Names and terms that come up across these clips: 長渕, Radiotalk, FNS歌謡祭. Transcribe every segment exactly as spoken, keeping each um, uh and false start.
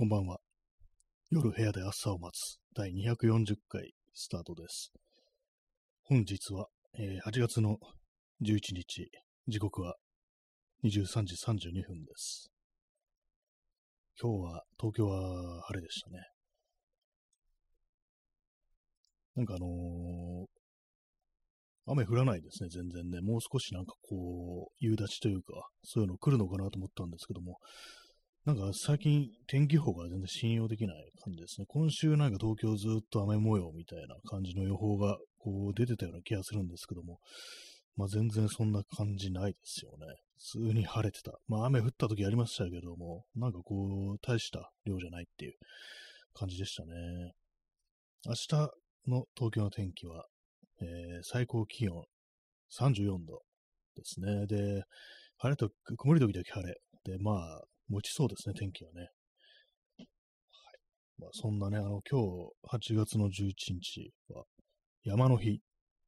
こんばんは。夜部屋で朝を待つだいにひゃくよんじゅっかいスタートです。本日は、えー、はちがつのじゅういちにち、時刻はにじゅうさんじさんじゅうにふんです。今日は東京は晴れでしたね。なんかあのー、雨降らないですね、全然ね。もう少しなんかこう、夕立ちというか、そういうの来るのかなと思ったんですけども、なんか最近天気予報が全然信用できない感じですね。今週なんか東京ずっと雨模様みたいな感じの予報がこう出てたような気がするんですけども、まあ全然そんな感じないですよね。普通に晴れてた。まあ雨降った時ありましたけども、なんかこう大した量じゃないっていう感じでしたね。明日の東京の天気は、えー、最高気温さんじゅうよんどですね。で、晴れと曇り時々晴れ。で、まあ持ちそうですね、天気はね。はい、まあ、そんなね、あの、今日、はちがつのじゅういちにちは、山の日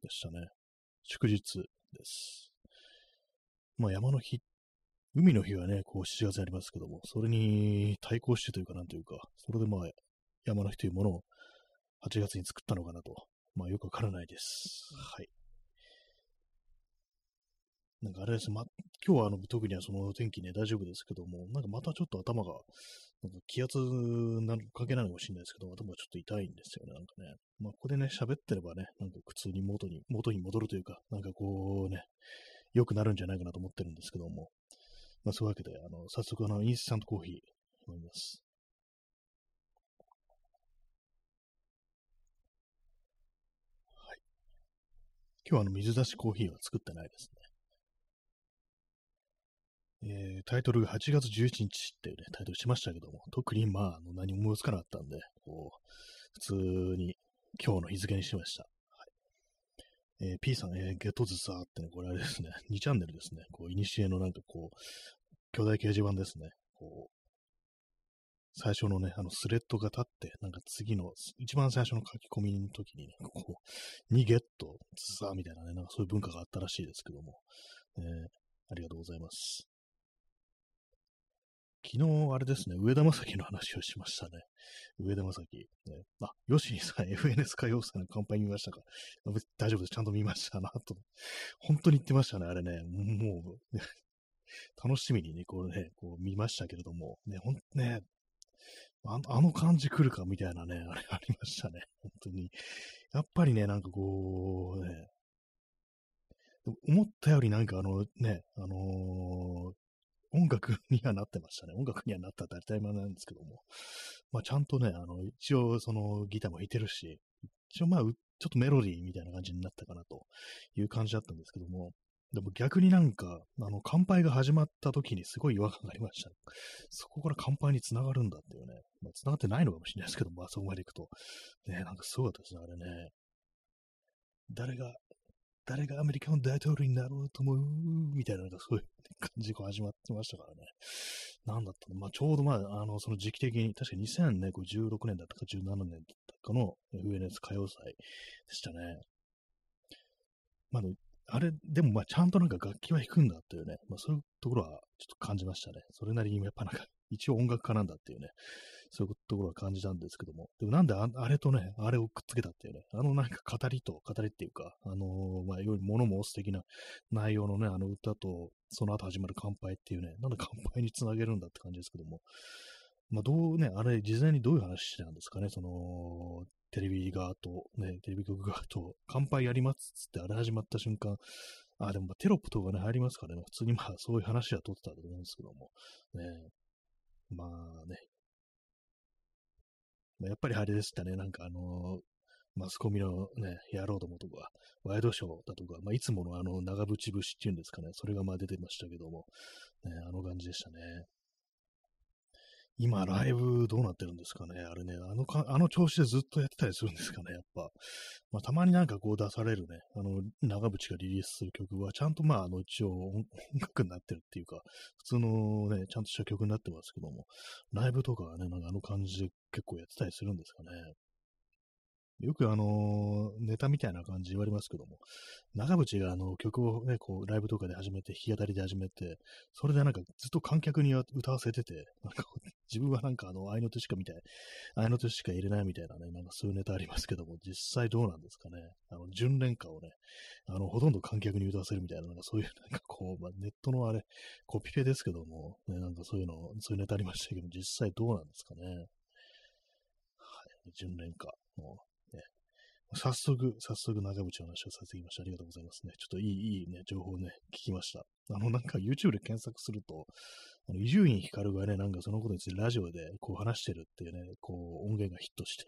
でしたね。祝日です。まあ、山の日、海の日はね、こう、しちがつにありますけども、それに対抗してというか、なんというか、それでまあ、山の日というものをはちがつに作ったのかなと、まあ、よくわからないです。はい。なんかあれです、ま、今日はあの特にはその天気ね、大丈夫ですけども、なんかまたちょっと頭が、なんか気圧なの関係ないのかもしれないですけど、頭がちょっと痛いんですよね、なんかね。まあ、ここでね、喋ってればね、なんか普通に元に、元に戻るというか、なんかこうね、良くなるんじゃないかなと思ってるんですけども、まあ、そういうわけで、あの、早速あの、インスタントコーヒー飲みます。はい。今日はあの、水出しコーヒーは作ってないですね。えー、タイトルがはちがつじゅういちにちっていうね、タイトルしましたけども、特にまあ、何も思いつかなかったんで、こう、普通に今日の日付にしました。はい、えー、P さん、えー、ゲットズサーってね、これあれですね、にチャンネルですね、こう、いにしえのなんかこう、巨大掲示板ですね、こう、最初のね、あの、スレッドが立って、なんか次の、一番最初の書き込みの時に、ね、こう、にゲットズサーみたいなね、なんかそういう文化があったらしいですけども、えー、ありがとうございます。昨日、あれですね、上田正樹の話をしましたね。上田正樹。ね、あ、ヨシさん、エフエヌエス 歌謡祭のカンパニー見ましたか？大丈夫です。ちゃんと見ましたな、と。本当に言ってましたね、あれね。もう、ね、楽しみにね、こうね、こう見ましたけれども、ね、ほんとね、あの、あの感じ来るかみたいなね、あれありましたね。本当に。やっぱりね、なんかこう、ね、思ったよりなんかあのね、あのー、音楽にはなってましたね。音楽にはなったって当たり前なんですけども。まあちゃんとね、あの、一応そのギターも弾いてるし、一応まあちょっとメロディーみたいな感じになったかなという感じだったんですけども、でも逆になんか、あの、乾杯が始まった時にすごい違和感がありました。そこから乾杯につながるんだっていうね。まあ、つながってないのかもしれないですけども、まあそこまでいくと。ね、なんかすごかったですね、あれね。誰が、誰がアメリカの大統領になろうと思うみたいな、なんかそういう感じが始まってましたからね。なんだったの、まあ、ちょうどまあ、あの、その時期的に、確かにせんじゅうろくねんだったかじゅうななねんだったかの エフエヌエス 歌謡祭でしたね。まあ、あれ、でもまあ、ちゃんとなんか楽器は弾くんだっていうね、まあ、そういうところはちょっと感じましたね。それなりにやっぱなんか、一応音楽家なんだっていうね、そういうところは感じたんですけども、でもなんで あ, あれとね、あれをくっつけたっていうね、あのなんか語りと、語りっていうか、あのー、まあ、より物申す的な内容のね、あの歌と、その後始まる乾杯っていうね、なんで乾杯につなげるんだって感じですけども、まあ、どうね、あれ、事前にどういう話してたんですかね、その、テレビ側と、ね、テレビ局側と、乾杯やりますっつって、あれ始まった瞬間、あ、でもまあテロップとかね、入りますからね、普通にまあ、そういう話は取ってたと思うんですけども、ね、まあね、まあ、やっぱりあれでしたね、なんかあのー、マスコミのね、野郎どもとか、ワイドショーだとか、まあ、いつものあの、長渕節っていうんですかね、それがまあ出てましたけども、ね、あの感じでしたね。今、ライブどうなってるんですかね、あれね、あのか、あの調子でずっとやってたりするんですかね、やっぱ。まあ、たまになんかこう出されるね、あの、長渕がリリースする曲は、ちゃんとまあ、あの、一応音楽になってるっていうか、普通のね、ちゃんとした曲になってますけども、ライブとかはね、なんかあの感じで結構やってたりするんですかね。よくあの、ネタみたいな感じ言われますけども、長渕があの曲をね、こう、ライブとかで始めて、弾き語りで始めて、それでなんかずっと観客に歌わせてて、なんか自分はなんかあの、愛の手しかみたい、愛の手しか入れないみたいなね、なんかそういうネタありますけども、実際どうなんですかね。あの、純恋歌をね、あの、ほとんど観客に歌わせるみたいな、なんかそういう、なんかこう、まあ、ネットのあれ、コピペですけども、ね、なんかそういうの、そういうネタありましたけども、実際どうなんですかね。はい、純恋歌の。早速、早速、長渕の話をさせてきました。ありがとうございますね。ちょっといい、いいね、情報をね、聞きました。あの、なんか YouTube で検索すると、伊集院光がね、なんかそのことについてラジオでこう話してるっていうね、こう音源がヒットして、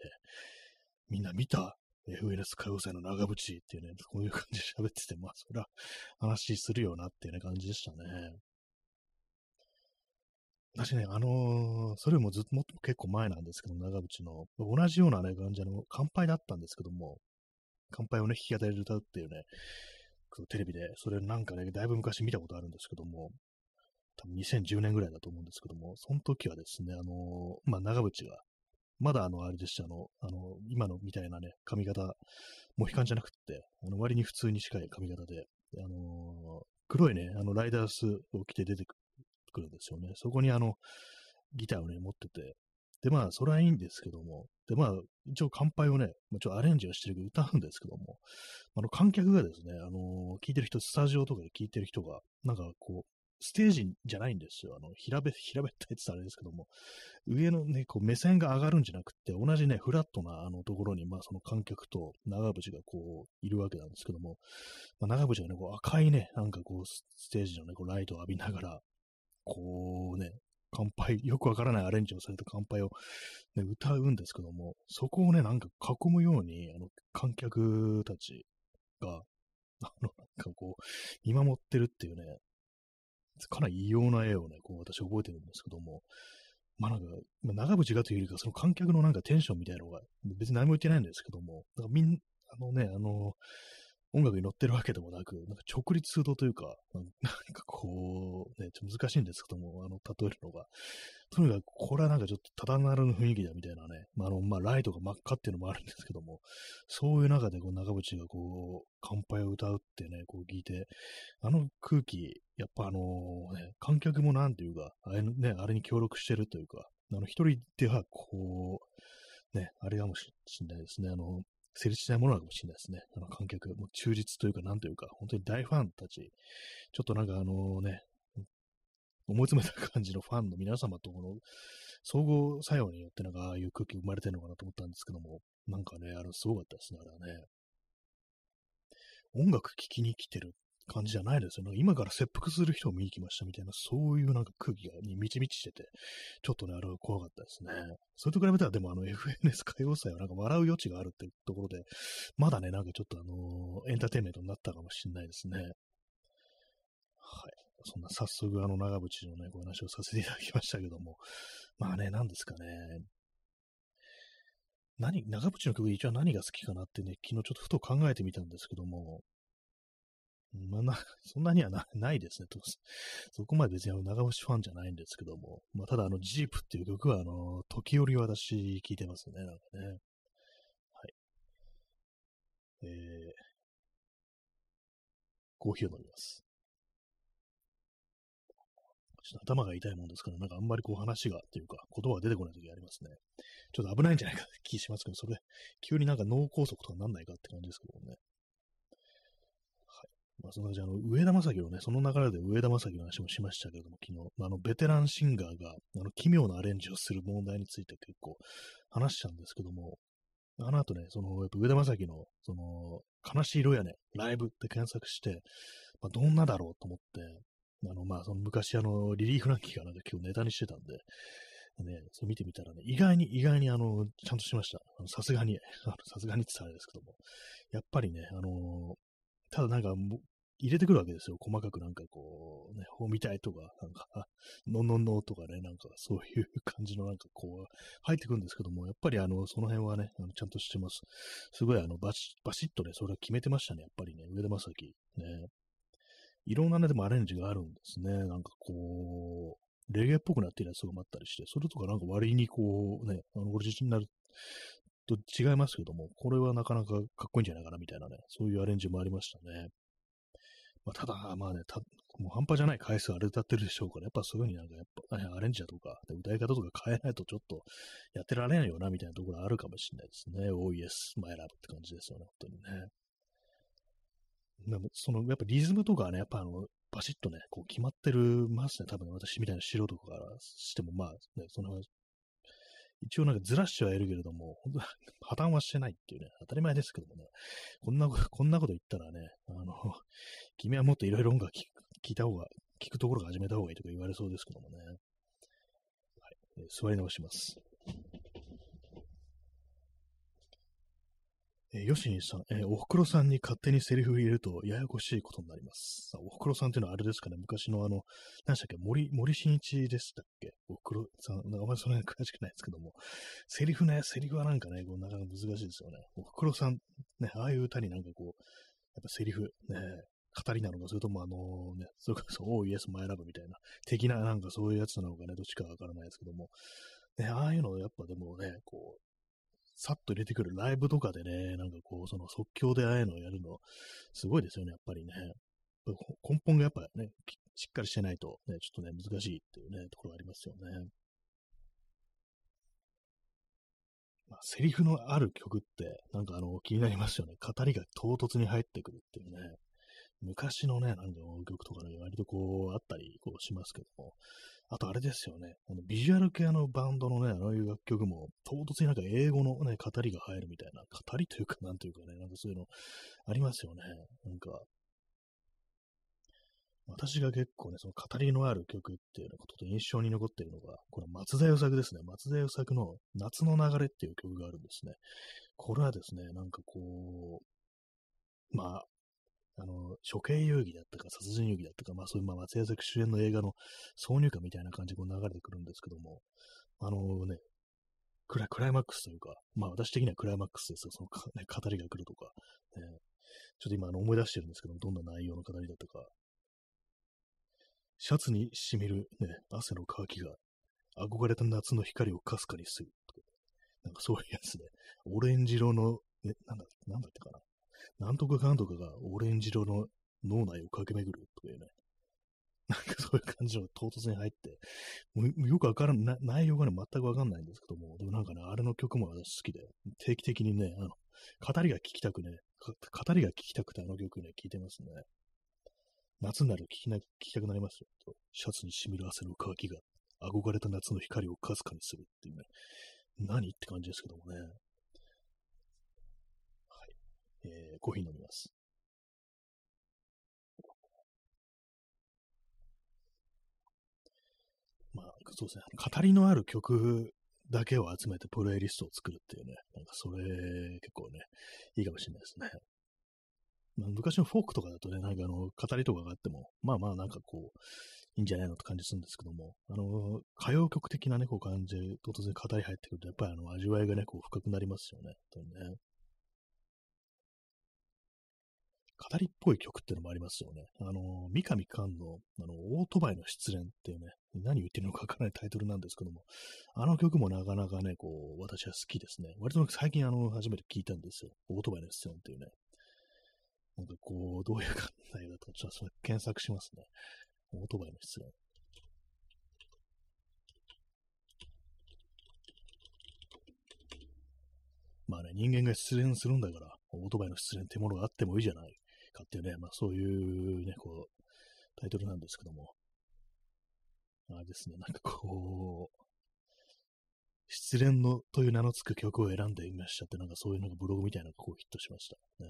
みんな見た エフエヌエス 歌謡祭の長渕っていうね、こういう感じで喋ってて、まあ、そりゃ話するよなっていうね、感じでしたね。私ね、あのー、それもずっともっと結構前なんですけど、長渕の、同じようなね、感じの、乾杯だったんですけども、乾杯をね、弾き語りで歌うっていうね、テレビで、それなんかね、だいぶ昔見たことあるんですけども、多分にせんじゅうねんぐらいだと思うんですけども、その時はですね、あのー、まあ、長渕が、まだあの、あれでした、あの、あの今のみたいなね、髪型、モヒカンじゃなくって、あの割に普通に近い髪型で、あのー、黒いね、あの、ライダースを着て出てくる。くるんですよね。そこにあのギターをね持ってて、でまあそれはいいんですけども、でまあ一応乾杯をね、まあ、ちょっとアレンジをしてるけど歌うんですけども、あの観客がですね、あの聞いてる人、スタジオとかで聞いてる人がなんかこうステージじゃないんですよ。あの平べ平べったいって言ったらあれですけども、上のねこう目線が上がるんじゃなくて、同じねフラットなあのところにまあその観客と長渕がこういるわけなんですけども、まあ、長渕がねこう赤いねなんかこうステージのねこうライトを浴びながらこうね、乾杯、よくわからないアレンジをされた乾杯を、ね、歌うんですけども、そこをね、なんか囲むように、あの、観客たちが、あの、なんかこう、見守ってるっていうね、かなり異様な絵をね、こう、私覚えてるんですけども、まあなんか、まあ、長渕がというよりか、その観客のなんかテンションみたいなのが、別に何も言ってないんですけども、なんかみん、あのね、あの、音楽に乗ってるわけでもなく、なんか直立通道というか、なんかこう、ね、ちょっと難しいんですけども、あの、例えるのが、とにかくこれはなんかちょっとただならぬ雰囲気だみたいなね、まあ、あの、まあ、ライトが真っ赤っていうのもあるんですけども、そういう中でこう長渕がこう、乾杯を歌うってね、こう聞いて、あの空気、やっぱあのね、観客もなんていうか、あれね、あれに協力してるというか、あの、一人ではこう、ね、あれかもしれないですね、あの、成立しないものなのかもしれないですね。あの観客、もう忠実というか、なんというか、本当に大ファンたち、ちょっとなんかあのね、思い詰めた感じのファンの皆様とこの総合作用によってなんかああいう空気生まれてるのかなと思ったんですけども、なんかね、あれすごかったですね、あれはね。音楽聴きに来てる感じじゃないですよ。なんか今から切腹する人を見に来ましたみたいな、そういうなんか空気がに満ち満ちしてて、ちょっとね、あれは怖かったですね。それと比べたら、でもあの エフエヌエス 歌謡祭はなんか笑う余地があるっていうところで、まだね、なんかちょっとあのー、エンターテインメントになったかもしれないですね。はい。そんな早速あの長渕のね、ご話をさせていただきましたけども、まあね、なんですかね。何、長渕の曲で一応何が好きかなってね、昨日ちょっとふと考えてみたんですけども、まあ、なそんなには な, ないですねと。そこまで別に長渕ファンじゃないんですけども、まあ、ただあのジープっていう曲はあの時折私聴いてますね。なんかね。はい。えー、コーヒーを飲みます。ちょっと頭が痛いもんですから、なんかあんまりこう話がっていうか、言葉が出てこないときありますね。ちょっと危ないんじゃないかって気しますけど、それ急になんか脳梗塞とかなんないかって感じですけどもね。まあ、そのじゃあの上田正樹のね、その流れで上田正樹の話もしましたけれども、昨日、あのベテランシンガーがあの奇妙なアレンジをする問題について結構話したんですけども、あの後ね、そのやっぱ上田正樹の、その、悲しい色やね、ライブって検索して、まあ、どんなだろうと思って、あのまあその昔あのリリー・フランキーがなんか今日ネタにしてたんで、ね、それ見てみたらね、意外に、意外に、あの、ちゃんとしました。さすがに、さすがにって言ったらあれですけども、やっぱりね、あの、ただなんか、入れてくるわけですよ。細かくなんかこう、ね、ほみたいとか、なんか、のんのんのとかね、なんかそういう感じのなんかこう、入ってくるんですけども、やっぱりあの、その辺はね、あのちゃんとしてます。すごいあの、バシッ、バシッとね、それは決めてましたね、やっぱりね、上田正樹。ね。いろんなね、でもアレンジがあるんですね。なんかこう、レゲエっぽくなっているやつとかもあったりして、それとかなんか割にこう、ね、あのオリジナルと違いますけども、これはなかなかかっこいいんじゃないかなみたいなね、そういうアレンジもありましたね。まあ、ただ、まあね、たもう半端じゃない回数あれ歌ってるでしょうから、ね、やっぱそういう風になんかやっぱアレンジだとか、歌い方とか変えないとちょっとやってられないよなみたいなところあるかもしれないですね。Oh yes, my love って感じですよね、本当にね。でもそのやっぱリズムとかね、やっぱあのバシッとね、こう決まってるますね、多分、ね、私みたいな素人からしても、まあ、ね、その話、一応なんかずらしてはいるけれども、本当破綻はしてないっていうね、当たり前ですけどもね、こんなこと、こんなこと言ったらね、あの、君はもっといろいろ音楽聞いた方が、聞くところから始めた方がいいとか言われそうですけどもね。はい、えー、座り直します。ヨシニさん、えー、おふくろさんに勝手にセリフを入れるとややこしいことになります。おふくろさんっていうのはあれですかね、昔のあの、何でしたっけ、森、森進一でしたっけ、おふくろさん、なんかあんまりその辺詳しくないですけども、セリフね、セリフはなんかね、こうなかなか難しいですよね。おふくろさん、ね、ああいう歌になんかこう、やっぱセリフ、ね、語りなのか、それともあのね、それこそ、Oh yes, my love みたいな、的ななんかそういうやつなのかね、どっちかわからないですけども、ね、ああいうのやっぱでもね、こう、さっと入れてくるライブとかでね、なんかこう、その即興でああいうのをやるの、すごいですよね、やっぱりね。根本がやっぱりね、しっかりしてないと、ね、ちょっとね、難しいっていうね、ところありますよね。まあ、セリフのある曲って、なんかあの、気になりますよね。語りが唐突に入ってくるっていうね。昔のね、なんか曲とかね、割とこう、あったりこうしますけども。あとあれですよね。あのビジュアル系のバンドのね、あのいう楽曲も、唐突になんか英語のね、語りが入るみたいな、語りというか、なんというかね、なんかそういうのありますよね。なんか、私が結構ね、その語りのある曲っていうのことと印象に残っているのが、これ松田優作ですね。松田優作の夏の流れっていう曲があるんですね。これはですね、なんかこう、まあ、あの、処刑遊戯だったか、殺人遊戯だったか、まあそういう、まあ、松田優作主演の映画の挿入歌みたいな感じでこう流れてくるんですけども、あのね、クラ、クライマックスというか、まあ私的にはクライマックスですよ、その、ね、語りが来るとか、ね、ちょっと今あの思い出してるんですけども、どんな内容の語りだったか。シャツに染みる、ね、汗の乾きが、憧れた夏の光をかすかにする。なんかそういうやつで、ね、オレンジ色の、ね、なんだ、なんだったかな。なんとかかんとかがオレンジ色の脳内を駆け巡るというね、なんかそういう感じの唐突に入って、もうよくわからん、な内容がね、全くわかんないんですけども、でもなんかね、あれの曲も私好きで、定期的にね、あの語りが聞きたくね、語りが聞きたくてあの曲ね、聴いてますね。夏になると聴きたくなりますよと。シャツに染みる汗の乾きが、憧れた夏の光をかすかにするっていうね、何って感じですけどもね。えー、コーヒー飲みます。まあ、そうですね。語りのある曲だけを集めてプレイリストを作るっていうね。なんかそれ、結構ね、いいかもしれないですね。まあ、昔のフォークとかだとね、なんかあの、語りとかがあっても、まあまあなんかこう、いいんじゃないのって感じするんですけども、あの、歌謡曲的なね、こう感じで、突然語り入ってくると、やっぱりあの、味わいがね、こう深くなりますよね。本当にね。語りっぽい曲っていうのもありますよね。あの、三上寛の、あの、オートバイの失恋っていうね、何言ってるのかわからないタイトルなんですけども、あの曲もなかなかね、こう、私は好きですね。割と最近、あの、初めて聞いたんですよ。オートバイの失恋っていうね。なんかこう、どういう感じだったか、ちょっとそれ検索しますね。オートバイの失恋。まあね、人間が失恋するんだから、オートバイの失恋ってものがあってもいいじゃない。かっていうね、まあそういうね、こう、タイトルなんですけども。あれですね、なんかこう、失恋のという名のつく曲を選んでみましたって、なんかそういうなんかブログみたいなのがこうヒットしました。ね、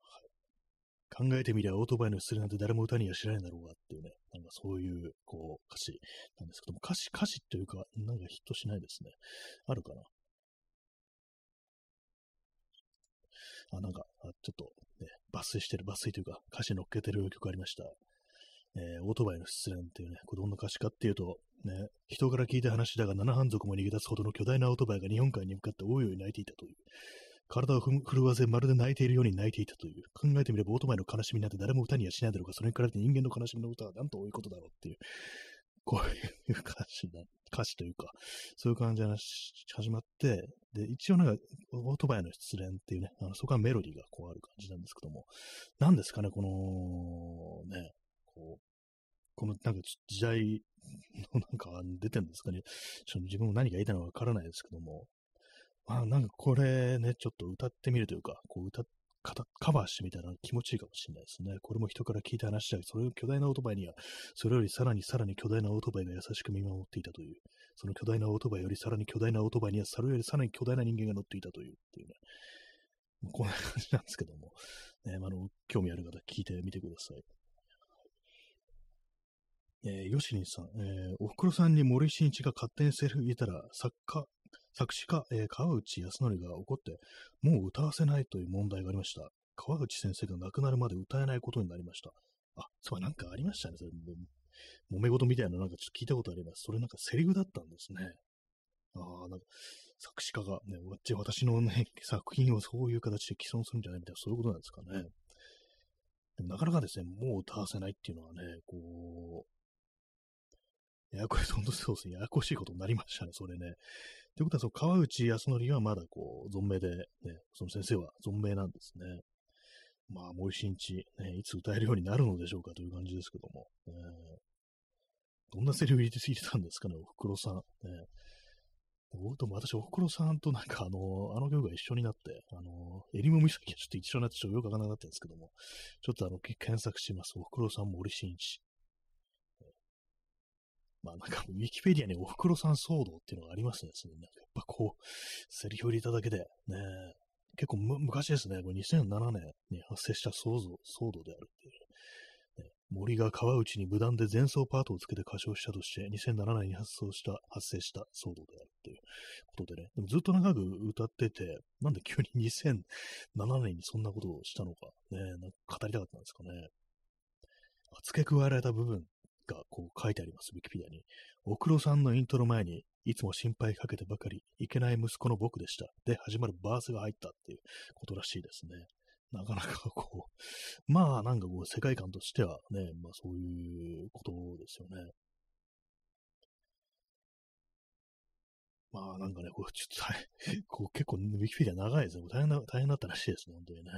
はい、考えてみりゃオートバイの失恋なんて誰も歌には知らないんだろうがっていうね、なんかそういう、こう、歌詞なんですけども、歌詞、歌詞というか、なんかヒットしないですね。あるかな。あ、なんか、あちょっと、ね、抜粋してる、抜粋というか、歌詞乗っけてる曲ありました。えー、オートバイの失恋っていうね、これどんな歌詞かっていうと、ね、人から聞いた話だが、七半族も逃げ出すほどの巨大なオートバイが日本海に向かって大いに泣いていたという。体を震わせ、まるで泣いているように泣いていたという。考えてみれば、オートバイの悲しみなんて誰も歌にはしないだろうが、それに比べて人間の悲しみの歌はなんと多いことだろうっていう。こういう歌詞な、歌詞というか、そういう感じの話始まって、で、一応なんか、オートバイの失恋っていうね、あのそこはメロディーがこうある感じなんですけども、なんですかね、この、ね、こう、このなんか時代のなんか出てるんですかね、ちょっと自分も何が言いたいのかわからないですけども、まあなんかこれね、ちょっと歌ってみるというか、こう歌って、カバーしてみたら気持ちいいかもしれないですね。これも人から聞いた話だけど、それを巨大なオートバイには、それよりさらにさらに巨大なオートバイが優しく見守っていたという、その巨大なオートバイよりさらに巨大なオートバイには、それよりさらに巨大な人間が乗っていたという、っていうね、もうこんな感じなんですけども、ね、あの興味ある方、聞いてみてください。えー、ヨシニさん、えー、おふくろさんに森進一が勝手にセリフ入れたら、作家、作詞家、えー、川内康則が怒って、もう歌わせないという問題がありました。川内先生が亡くなるまで歌えないことになりました。あ、そうなんかありましたね。それ揉め事みたいなのなんかちょっと聞いたことあります。それなんかセリフだったんですね。ああ、なんか作詞家がね、私のね、作品をそういう形で既存するんじゃないみたいな、そういうことなんですかね。でもなかなかですね、もう歌わせないっていうのはね、こう、ややこしい、本当そうですね。ややこしいことになりましたね、それね。ということは、その川内康則はまだこう、存命で、ね、その先生は存命なんですね。まあ、森進一、ね、いつ歌えるようになるのでしょうかという感じですけども。えー、どんなセリフ入れて入れたんですかね、おふくろさん。えーとも私、おふくろさんとなんかあの、あの曲が一緒になって、あの、えりも岬がちょっと一緒になって、ちょっとよくわからなかったんですけども、ちょっとあの、検索します。おふくろさん、森進一。まあなんか、ウィキペディアにおふくろさん騒動っていうのがありますね。そのなんかやっぱこう、セリフを入れただけで、ね、結構む昔ですね、これにせんななねんに発生した騒動、騒動であるっていう、ね。森が川内に無断で前奏パートをつけて歌唱したとして、にせんななねんに発生した、発生した騒動であるっていうことでね。でもずっと長く歌ってて、なんで急ににせんななねんにそんなことをしたのか、ね、なんか語りたかったんですかね。付け加えられた部分。がこう書いてあります、ウィキペディアに。おふくろさんのイントロ前に、いつも心配かけてばかり、いけない息子の僕でした。で、始まるバースが入ったっていうことらしいですね。なかなかこう、まあなんかこう、世界観としてはね、まあそういうことですよね。まあなんかね、こう、ちょっと大変、こう結構ウィキペディア長いですね。大変な、大変だったらしいですね、本当にね。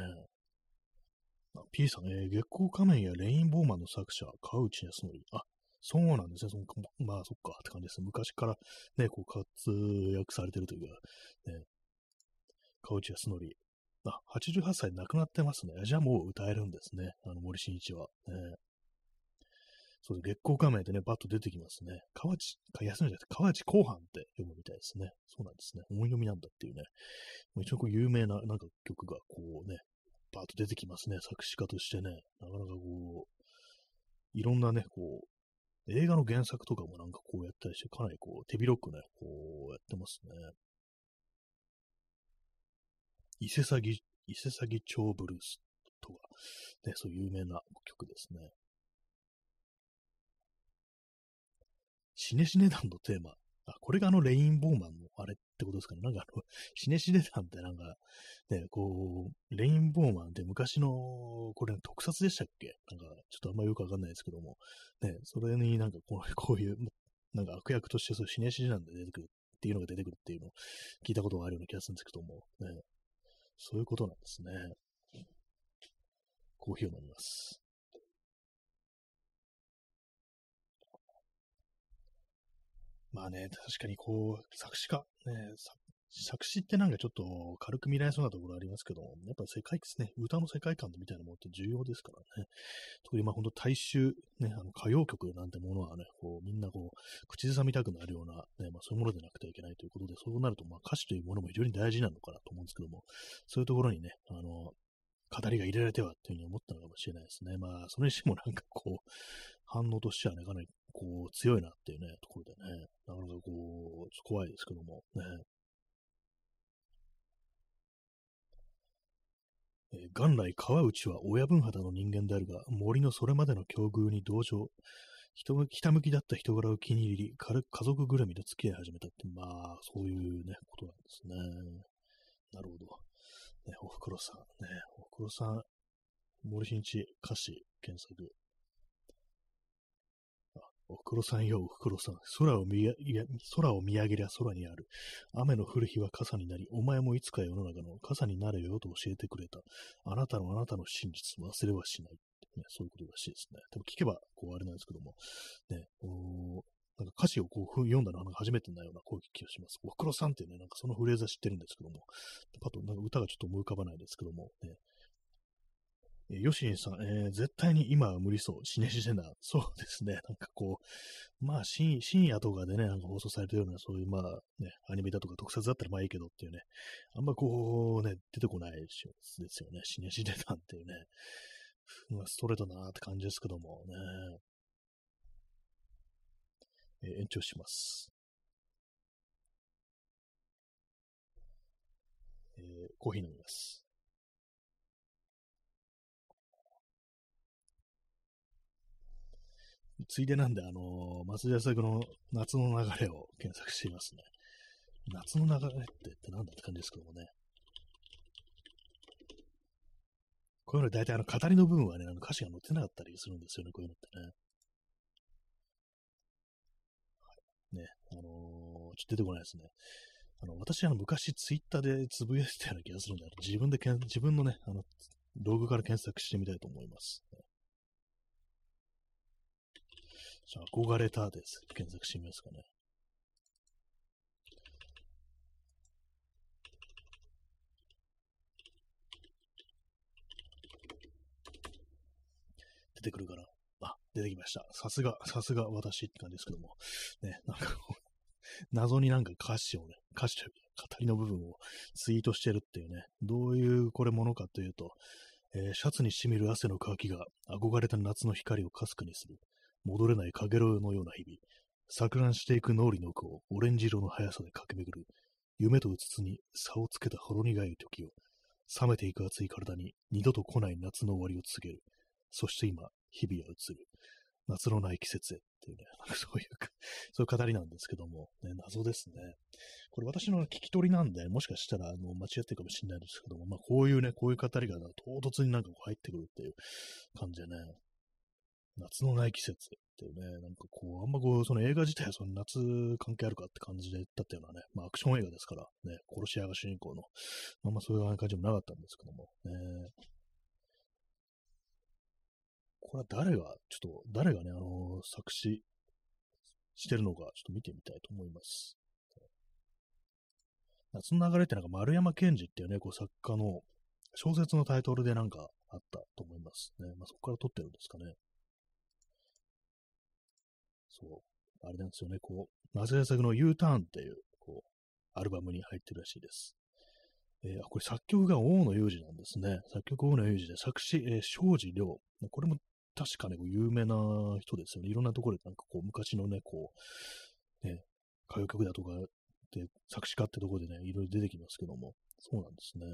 P さん、えー、月光仮面やレインボーマンの作者、川内康則。あ、そうなんですね。そのまあ、そっかって感じです。昔からね、こう活躍されてるというか、ね、川内康則。あ、はちじゅうはっさい亡くなってますね。じゃあもう歌えるんですね。あの森進一は、ね。そうです。月光仮面でね、バッと出てきますね。川内康則じゃなくて、川内後半って読むみたいですね。そうなんですね。思い読みなんだっていうね。一応こう有名ななんか曲がこうね、バーッと出てきますね、作詞家としてね。なかなかこう、いろんなね、こう、映画の原作とかもなんかこうやったりして、かなりこう、手広くね、こうやってますね。伊勢崎、伊勢崎町ブルースとか、ね、そういう有名な曲ですね。しねしね団のテーマ。あ、これがあのレインボーマンのあれってことですかね。なんかあの、シネシネ団ってなんか、ね、こう、レインボーマンって昔の、これ特撮でしたっけ？なんか、ちょっとあんまよくわかんないですけども、ね、それになんかこう、こういう、なんか悪役としてそういうシネシネ団で出てくるっていうのが出てくるっていうのを聞いたことがあるような気がするんですけども、ね、そういうことなんですね。コーヒーを飲みます。まあね、確かにこう、作詞家、ね、作、作詞ってなんかちょっと軽く見られそうなところありますけども、やっぱ世界ですね、歌の世界観みたいなものって重要ですからね。特にまあほんと大衆、ね、あの歌謡曲なんてものはね、こうみんなこう、口ずさみたくなるような、ね、まあ、そういうものでなくてはいけないということで、そうなるとまあ歌詞というものも非常に大事なのかなと思うんですけども、そういうところにね、あの、語りが入れられてはっていうふうに思ったのかもしれないですね。まあ、それにしてもなんかこう、反応としてはね、かなりこう、強いなっていうね、ところでね、なかなかこう、ちょっと怖いですけども、ね。えー、元来、川内は親分肌の人間であるが、森のそれまでの境遇に同情、ひたむきだった人柄を気に入り、家族ぐるみで付き合い始めたって、まあ、そういうね、ことなんですね。なるほど。ね、おふくろさん、ね、おふくろさん、森進一、歌詞、検索。あ、おふくろさんよ、おふくろさん。空を見や、空を見上げりゃ空にある。雨の降る日は傘になり、お前もいつか世の中の傘になれよと教えてくれた。あなたのあなたの真実、忘れはしない。ね、そういうことらしいですね。でも聞けば、こう、あれなんですけども、ね、おなんか歌詞をこう読んだのは初めてなようなこういう気がします。おふくろさんってね、なんかそのフレーズは知ってるんですけども、パッとなんか歌がちょっと思い浮かばないですけども、ね、ヨシンさん、えー、絶対に今は無理そう。死ね死ねな。そうですね。なんかこう、まあ深、深夜とかでね、なんか放送されてるような、そういうまあ、ね、アニメだとか特撮だったらまあいいけどっていうね、あんまこうね、出てこないですよね。死ね死ねなんていうね、まあ、ストレートなーって感じですけどもね。えー、延長します。えー、コーヒー飲みます。ついでなんで、あのー、松田作の夏の流れを検索していますね。夏の流れってってなんだって感じですけどもね。こういうの大体あの語りの部分はね、あの歌詞が載ってなかったりするんですよね、こういうのってね。はい、ね、あのー、ちょっと出てこないですね。あの、私、あの、昔ツイッターでつぶやいてたような気がするんで、自分で、自分のね、あの、道具から検索してみたいと思います。憧れたです。検索してみますかね。出てくるかな。あ、出てきました。さすが、さすが私って感じですけども。ね、なんかこう、謎になんか歌詞をね、歌詞というか語りの部分をツイートしてるっていうね、どういうこれものかというと、えー、シャツに染みる汗の渇きが憧れた夏の光をかすかにする。戻れないかげろうのような日々、錯乱していく脳裏の奥をオレンジ色の速さで駆け巡る、夢とうつつに差をつけたほろ苦い時を、冷めていく熱い体に二度と来ない夏の終わりを告げる、そして今、日々は移る、夏のない季節へっていうね、なんかそういう、そういう語りなんですけども、ね、謎ですね。これ私の聞き取りなんで、もしかしたらあの間違ってるかもしれないですけども、まあこういうね、こういう語りが唐突になんか入ってくるっていう感じでね、夏のない季節っていうね、なんかこう、あんまこう、その映画自体はその夏関係あるかって感じでだったようなね、まあアクション映画ですから、ね、殺し屋が主人公の、あんまそういう感じもなかったんですけども、ね、これは誰が、ちょっと、誰がね、あの、作詞してるのか、ちょっと見てみたいと思います。夏の流れってなんか丸山健二っていうね、こう作家の小説のタイトルでなんかあったと思いますね。まあそこから撮ってるんですかね。そう、あれなんですよね、こう、松田優作の U ターンっていう、こう、アルバムに入ってるらしいです。えー、あ、これ作曲が大野雄二なんですね。作曲大野雄二で、作詞、えー、庄司良。これも確かね、有名な人ですよね。いろんなところで、なんかこう、昔のね、こう、ね、歌謡曲だとかで、作詞家ってところでね、いろいろ出てきますけども、そうなんですね。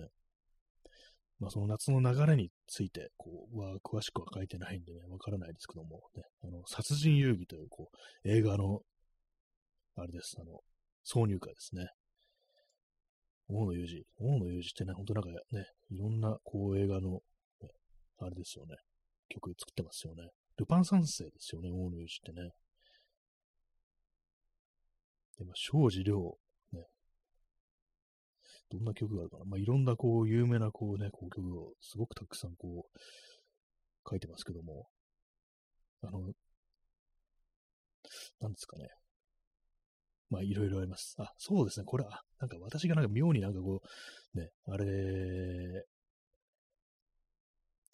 まあ、その夏の流れについてこうは詳しくは書いてないんでね、わからないですけども、ね、あの殺人遊戯という、こう映画の、あれです、あの、挿入歌ですね。大野雄二。大野雄二ってね、ほんとなんかね、いろんなこう映画の、ね、あれですよね、曲作ってますよね。ルパン三世ですよね、大野雄二ってね。で、まあ、庄司良。どんな曲があるかな、まあ、いろんなこう有名なこうね、こう曲をすごくたくさんこう書いてますけども、あの、なんですかね。まあいろいろあります。あ、そうですね。これは、なんか私がなんか妙になんかこう、ね、あれ、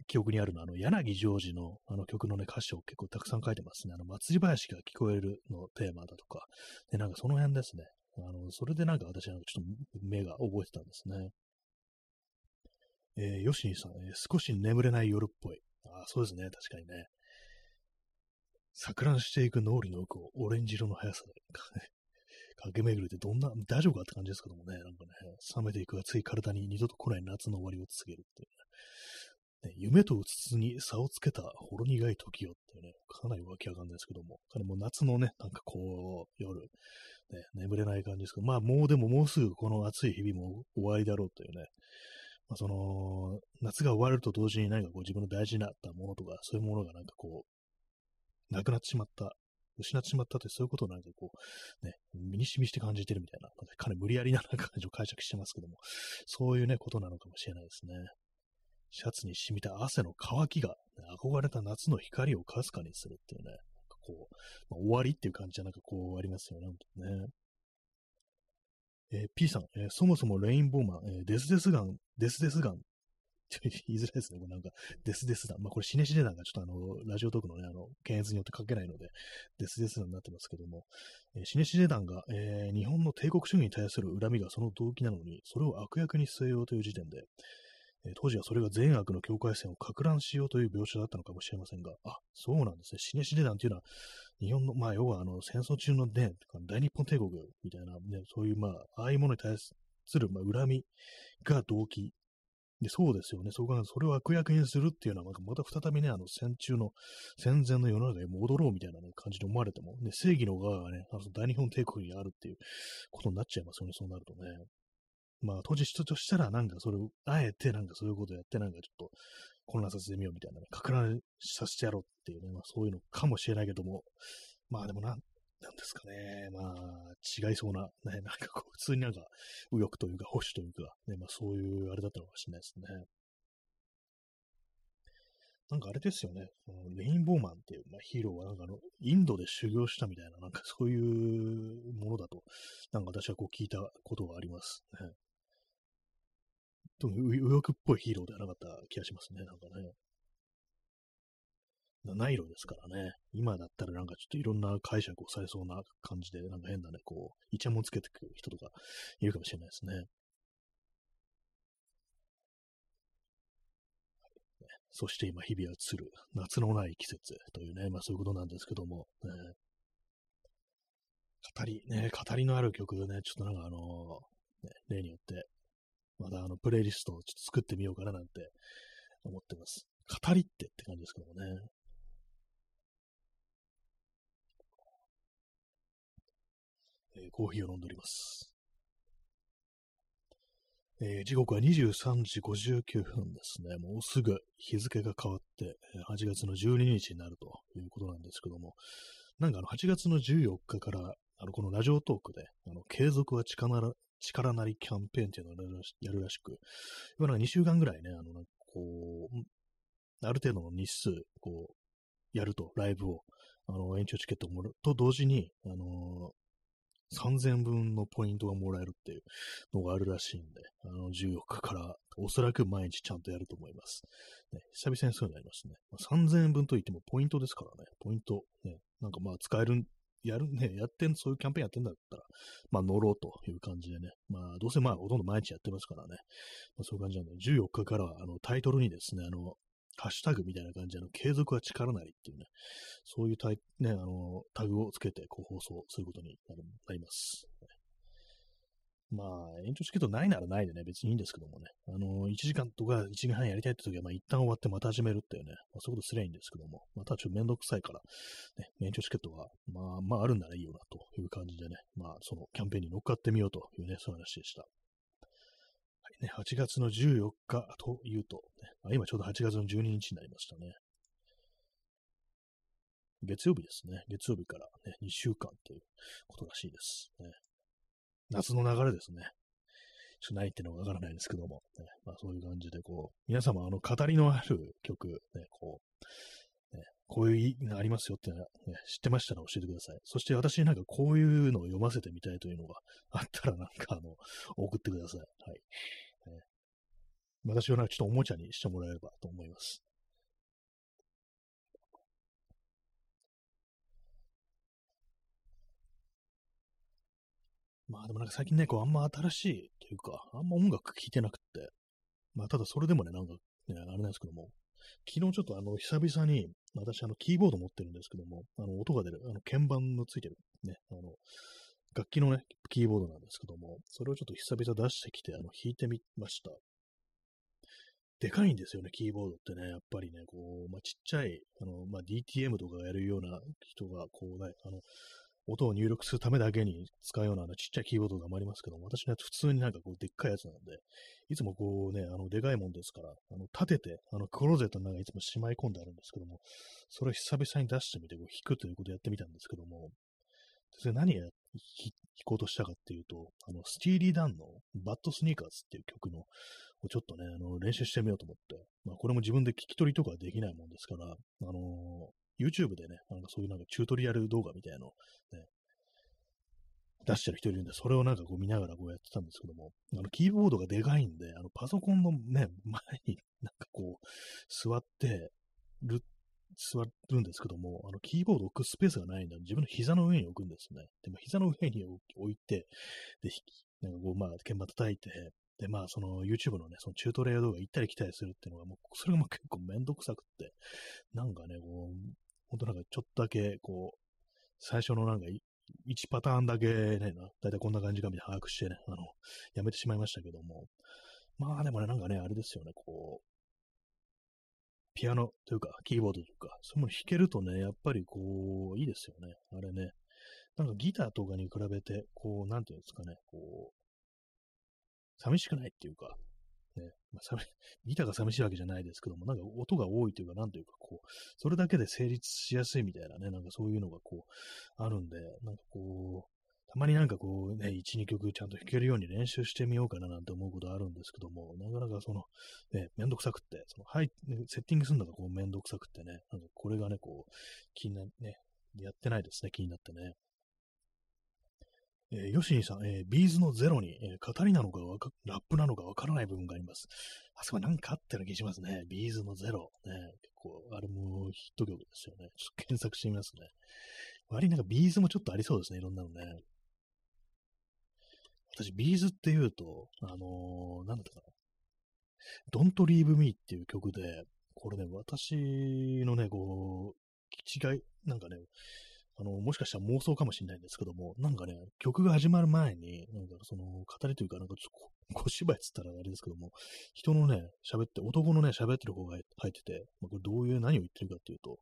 記憶にあるのは、あの、柳ジョージのあの曲のね、歌詞を結構たくさん書いてますね。あの、祭り林が聞こえるのテーマだとか、で、なんかその辺ですね。あのそれでなんか私はちょっと目が覚えてたんですね。えー、ヨシニさん、えー、少し眠れない夜っぽい。あ、そうですね、確かにね。錯乱していく脳裏の奥をオレンジ色の速さで駆け巡るってどんな、大丈夫かって感じですけどもね、なんかね、冷めていく熱い体に二度と来ない夏の終わりを告げるっていう、ね、夢とうつつに差をつけたほろ苦い時よっていうね、かなり湧き上がるんですけども、もう夏のね、なんかこう、夜、ね、眠れない感じですけど、まあもうでももうすぐこの暑い日々も終わりだろうというね、まあ、その夏が終わると同時に何かこう自分の大事になったものとかそういうものがなんかこうなくなってしまった失ってしまったってそういうことをなんかこう、ね、身に染みして感じてるみたいな、かなり無理やりな感じを解釈してますけども、そういうね、ことなのかもしれないですね。シャツに染みた汗の乾きが、憧れた夏の光をかすかにするっていうね、なんかこう、まあ、終わりっていう感じじゃなんかこうありますよね、本当にね。えー、P さん、えー、そもそもレインボーマン、えー、デスデスガン、デスデスガン、言いづらいですね、これなんか、デスデスガン、まあこれ、死ね死ねなんか、ちょっとあの、ラジオトークのね、あの、検閲によって書けないので、デスデスガンになってますけども、えー、死ね死ね団が、えー、日本の帝国主義に対する恨みがその動機なのに、それを悪役に据えようという時点で、えー、当時はそれが善悪の境界線を撹乱しようという描写だったのかもしれませんが、あ、そうなんですね、死ね死ね団っていうのは、日本の、まあ、要はあの戦争中のね、大日本帝国みたいな、ね、そういう、まあ、ああいうものに対する、まあ、恨みが動機。で、そうですよね。そこが、それを悪役にするっていうのは、また再びね、あの、戦中の、戦前の世の中に戻ろうみたいな、ね、感じで思われても、ね、正義の側がね、あの大日本帝国にあるっていうことになっちゃいますよね、そうなるとね。まあ、当時人としたら、なんかそれを、あえてなんかそういうことをやって、なんかちょっと、混乱させてみようみたいなね、撹乱させてやろうっていうね、まあそういうのかもしれないけども、まあでもなん、なんですかね、まあ違いそうな、ね、なんかこう、普通になんか右翼というか保守というか、ね、まあそういうあれだったのかもしれないですね。なんかあれですよね、レインボーマンっていう、まあ、ヒーローはなんかあの、インドで修行したみたいな、なんかそういうものだと、なんか私はこう聞いたことがありますね。右翼っぽいヒーローではなかった気がしますね、なんかね。ナイロですからね。今だったらなんかちょっといろんな解釈をされそうな感じで、なんか変なね、こう、イチャモンつけてくる人とかいるかもしれないですね。そして今、日々は映る夏のない季節というね、まあそういうことなんですけども、ね、語り、ね、語りのある曲でね、ちょっとなんかあの、ね、例によって、またあのプレイリストをちょっと作ってみようかななんて思ってます。語りってって感じですけどもね。えー、コーヒーを飲んでおります。えー、時刻はにじゅうさんじごじゅうきゅうふんですね。もうすぐ日付が変わって、はちがつのじゅうににちになるということなんですけども、なんかあのはちがつのじゅうよっかから、あのこのラジオトークで、あの継続は力なら、力なりキャンペーンっていうのをやるらしく、今なんかにしゅうかんぐらいね、あの、こう、ある程度の日数、こう、やると、ライブを、あの、延長チケットをもらうと同時に、あのー、さんぜんぶんのポイントがもらえるっていうのがあるらしいんで、あの、じゅうよっかから、おそらく毎日ちゃんとやると思います。ね、久々にそうになりますね。まあ、さんぜんえんぶんといってもポイントですからね、ポイント、ね、なんかまあ使える、やるね、やってん、そういうキャンペーンやってんだったら、まあ乗ろうという感じでね、まあどうせまあほとんど毎日やってますからね、まあ、そういう感じなんで、じゅうよっかからはあのタイトルにですね、あの、ハッシュタグみたいな感じで、あの、継続は力なりっていうね、そういうタイ、ね、あの、タグをつけて、こう放送することになります。まあ、延長チケットないならないでね、別にいいんですけどもね、あの、いちじかんとかいちじかんはんやりたいって時は、まあ、一旦終わってまた始めるっていうね、まあ、そういうことすりゃいいんですけども、まあ、ただちょっとめんどくさいから、ね、延長チケットが、まあ、まあ、あるんならいいよな、という感じでね、まあ、そのキャンペーンに乗っかってみようというね、そういう話でした。はいね、はちがつのじゅうよっかというと、ね、今ちょうどはちがつのじゅうににちになりましたね。月曜日ですね。月曜日から、ね、にしゅうかんということらしいですね。夏の流れですね。ちょっと何言ってるのかわからないですけども、ね、まあそういう感じでこう、皆様あの語りのある曲、ね、こう、ね、こういうのありますよって、ね、知ってましたら教えてください。そして私なんかこういうのを読ませてみたいというのがあったらなんかあの、送ってください。はい。ね、私はなんかちょっとおもちゃにしてもらえればと思います。まあでもなんか最近ね、こうあんま新しいというか、あんま音楽聴いてなくって、まあただそれでもね、なんか、ね、あれなんですけども、昨日ちょっとあの、久々に、私あの、キーボード持ってるんですけども、あの、音が出る、あの、鍵盤のついてる、ね、あの、楽器のね、キーボードなんですけども、それをちょっと久々出してきて、あの、弾いてみました。でかいんですよね、キーボードってね、やっぱりね、こう、まあちっちゃい、あの、まあ ディーティーエム とかがやるような人が、こうね、あの、音を入力するためだけに使うようなちっちゃいキーボードがありますけども、私のやつ普通になんかこうでっかいやつなんで、いつもこうね、あのでかいもんですから、あの立てて、あのクローゼットの中にいつもしまい込んであるんですけども、それを久々に出してみてこう弾くということをやってみたんですけども、それ何や弾こうとしたかっていうと、あのスティーリー・ダンのバッド・スニーカーズっていう曲のちょっとね、あの練習してみようと思って、まあ、これも自分で聞き取りとかできないもんですから、あのーYouTube でね、なんかそういうなんかチュートリアル動画みたいなのを、ね、出してる人いるんで、それをなんかこう見ながらこうやってたんですけども、あのキーボードがでかいんで、あのパソコンのね、前になんかこう座ってる、座るんですけども、あのキーボードを置くスペースがないんで、自分の膝の上に置くんですね。でも膝の上に置いて、で、なんかこうまあ鍵盤叩いて、で、まあ、その YouTube のね、そのチュートリアル動画行ったり来たりするっていうのが、もうそれがもう結構めんどくさくって、なんかね、こう、ほんとなんかちょっとだけ、こう、最初のなんかいちパターンだけね、だいたいこんな感じかみたいな把握してね、あの、やめてしまいましたけども。まあでもね、なんかね、あれですよね、こう、ピアノというか、キーボードというか、そういうもの弾けるとね、やっぱりこう、いいですよね、あれね。なんかギターとかに比べて、こう、なんていうんですかね、こう、寂しくないっていうか、ね、まあ、ギターが寂しいわけじゃないですけども、なんか音が多いというか、なんというか、こう、それだけで成立しやすいみたいなね、なんかそういうのがこう、あるんで、なんかこう、たまになんかこう、ね、いち、にきょくちゃんと弾けるように練習してみようかななんて思うことあるんですけども、なかなかその、ね、めんどくさくって、その、はい、セッティングするのがこう、めんどくさくってね、なんかこれがね、こう、気にな、ね、やってないですね、気になってね。えー、ヨシニさん、えー、ビーズのゼロに、えー、語りなのかわか、ラップなのかわからない部分があります。あそこなんかあったような気しますね。ビーズのゼロ。ね、結構、あれもヒット曲ですよね。ちょっと検索してみますね。割になんかビーズもちょっとありそうですね。いろんなのね。私、ビーズって言うと、あのー、なんだったかな。Don't Leave Me っていう曲で、これね、私のね、こう、違い、なんかね、あの、もしかしたら妄想かもしれないんですけども、なんかね、曲が始まる前に、なんかその、語りというか、なんかちょっと小芝居っつったらあれですけども、人のね、喋って、男のね、喋ってる方が入ってて、まあ、これどういう、何を言ってるかっていうと、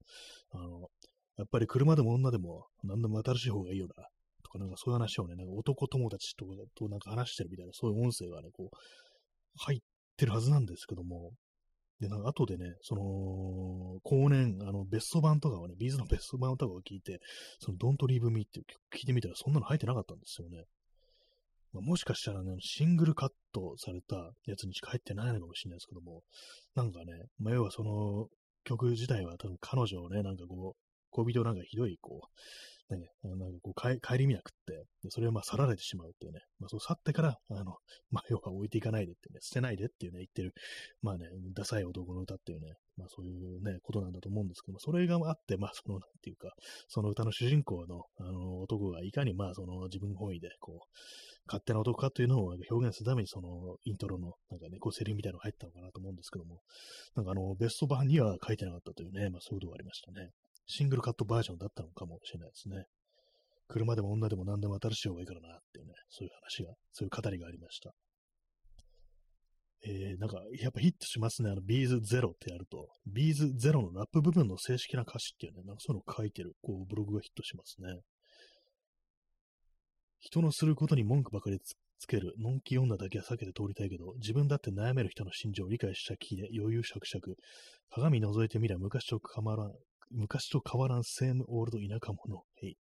あの、やっぱり車でも女でも、何でも新しい方がいいよな、とか、なんかそういう話をね、なんか男友達とかとなんか話してるみたいな、そういう音声がね、こう、入ってるはずなんですけども、で、なんか後でね、その、後年、あの、ベスト版とかをね、ビーズのベスト版とかを聞いて、その、Don't Leave Me っていう曲聞いてみたら、そんなの入ってなかったんですよね。まあ、もしかしたらね、シングルカットされたやつにしか入ってないのかもしれないですけども、なんかね、まあ、要はその、曲自体は多分彼女をね、なんかこう、恋人なんかひどい、こう、なんかこう帰り見なくって、でそれをまあ去られてしまうっていうね、まあ、そう去ってから、あの、まあ、要は置いていかないでってね、捨てないでっていうね、言ってる、まあね、ダサい男の歌っていうね、まあそういうね、ことなんだと思うんですけども、それがあって、まあその、なんていうか、その歌の主人公の、あの、男がいかにまあその自分本位で、こう、勝手な男かというのを表現するために、その、イントロの、なんかね、こうセリフみたいなのが入ったのかなと思うんですけども、なんかあの、ベスト版には書いてなかったというね、まあそういうことがありましたね。シングルカットバージョンだったのかもしれないですね。車でも女でも何でも新しい方がいいからなっていうね、そういう話が、そういう語りがありました。えー、なんか、やっぱヒットしますね。あの、ビーズゼロってやると、ビーズゼロのラップ部分の正式な歌詞っていうね、なんかそういうのを書いてる、こう、ブログがヒットしますね。人のすることに文句ばかりつつける、のんき女だけは避けて通りたいけど、自分だって悩める人の心情を理解した気で余裕しゃくしゃく、鏡覗いてみりゃ昔と変わらん。昔と変わらんセームオールド田舎者。へい。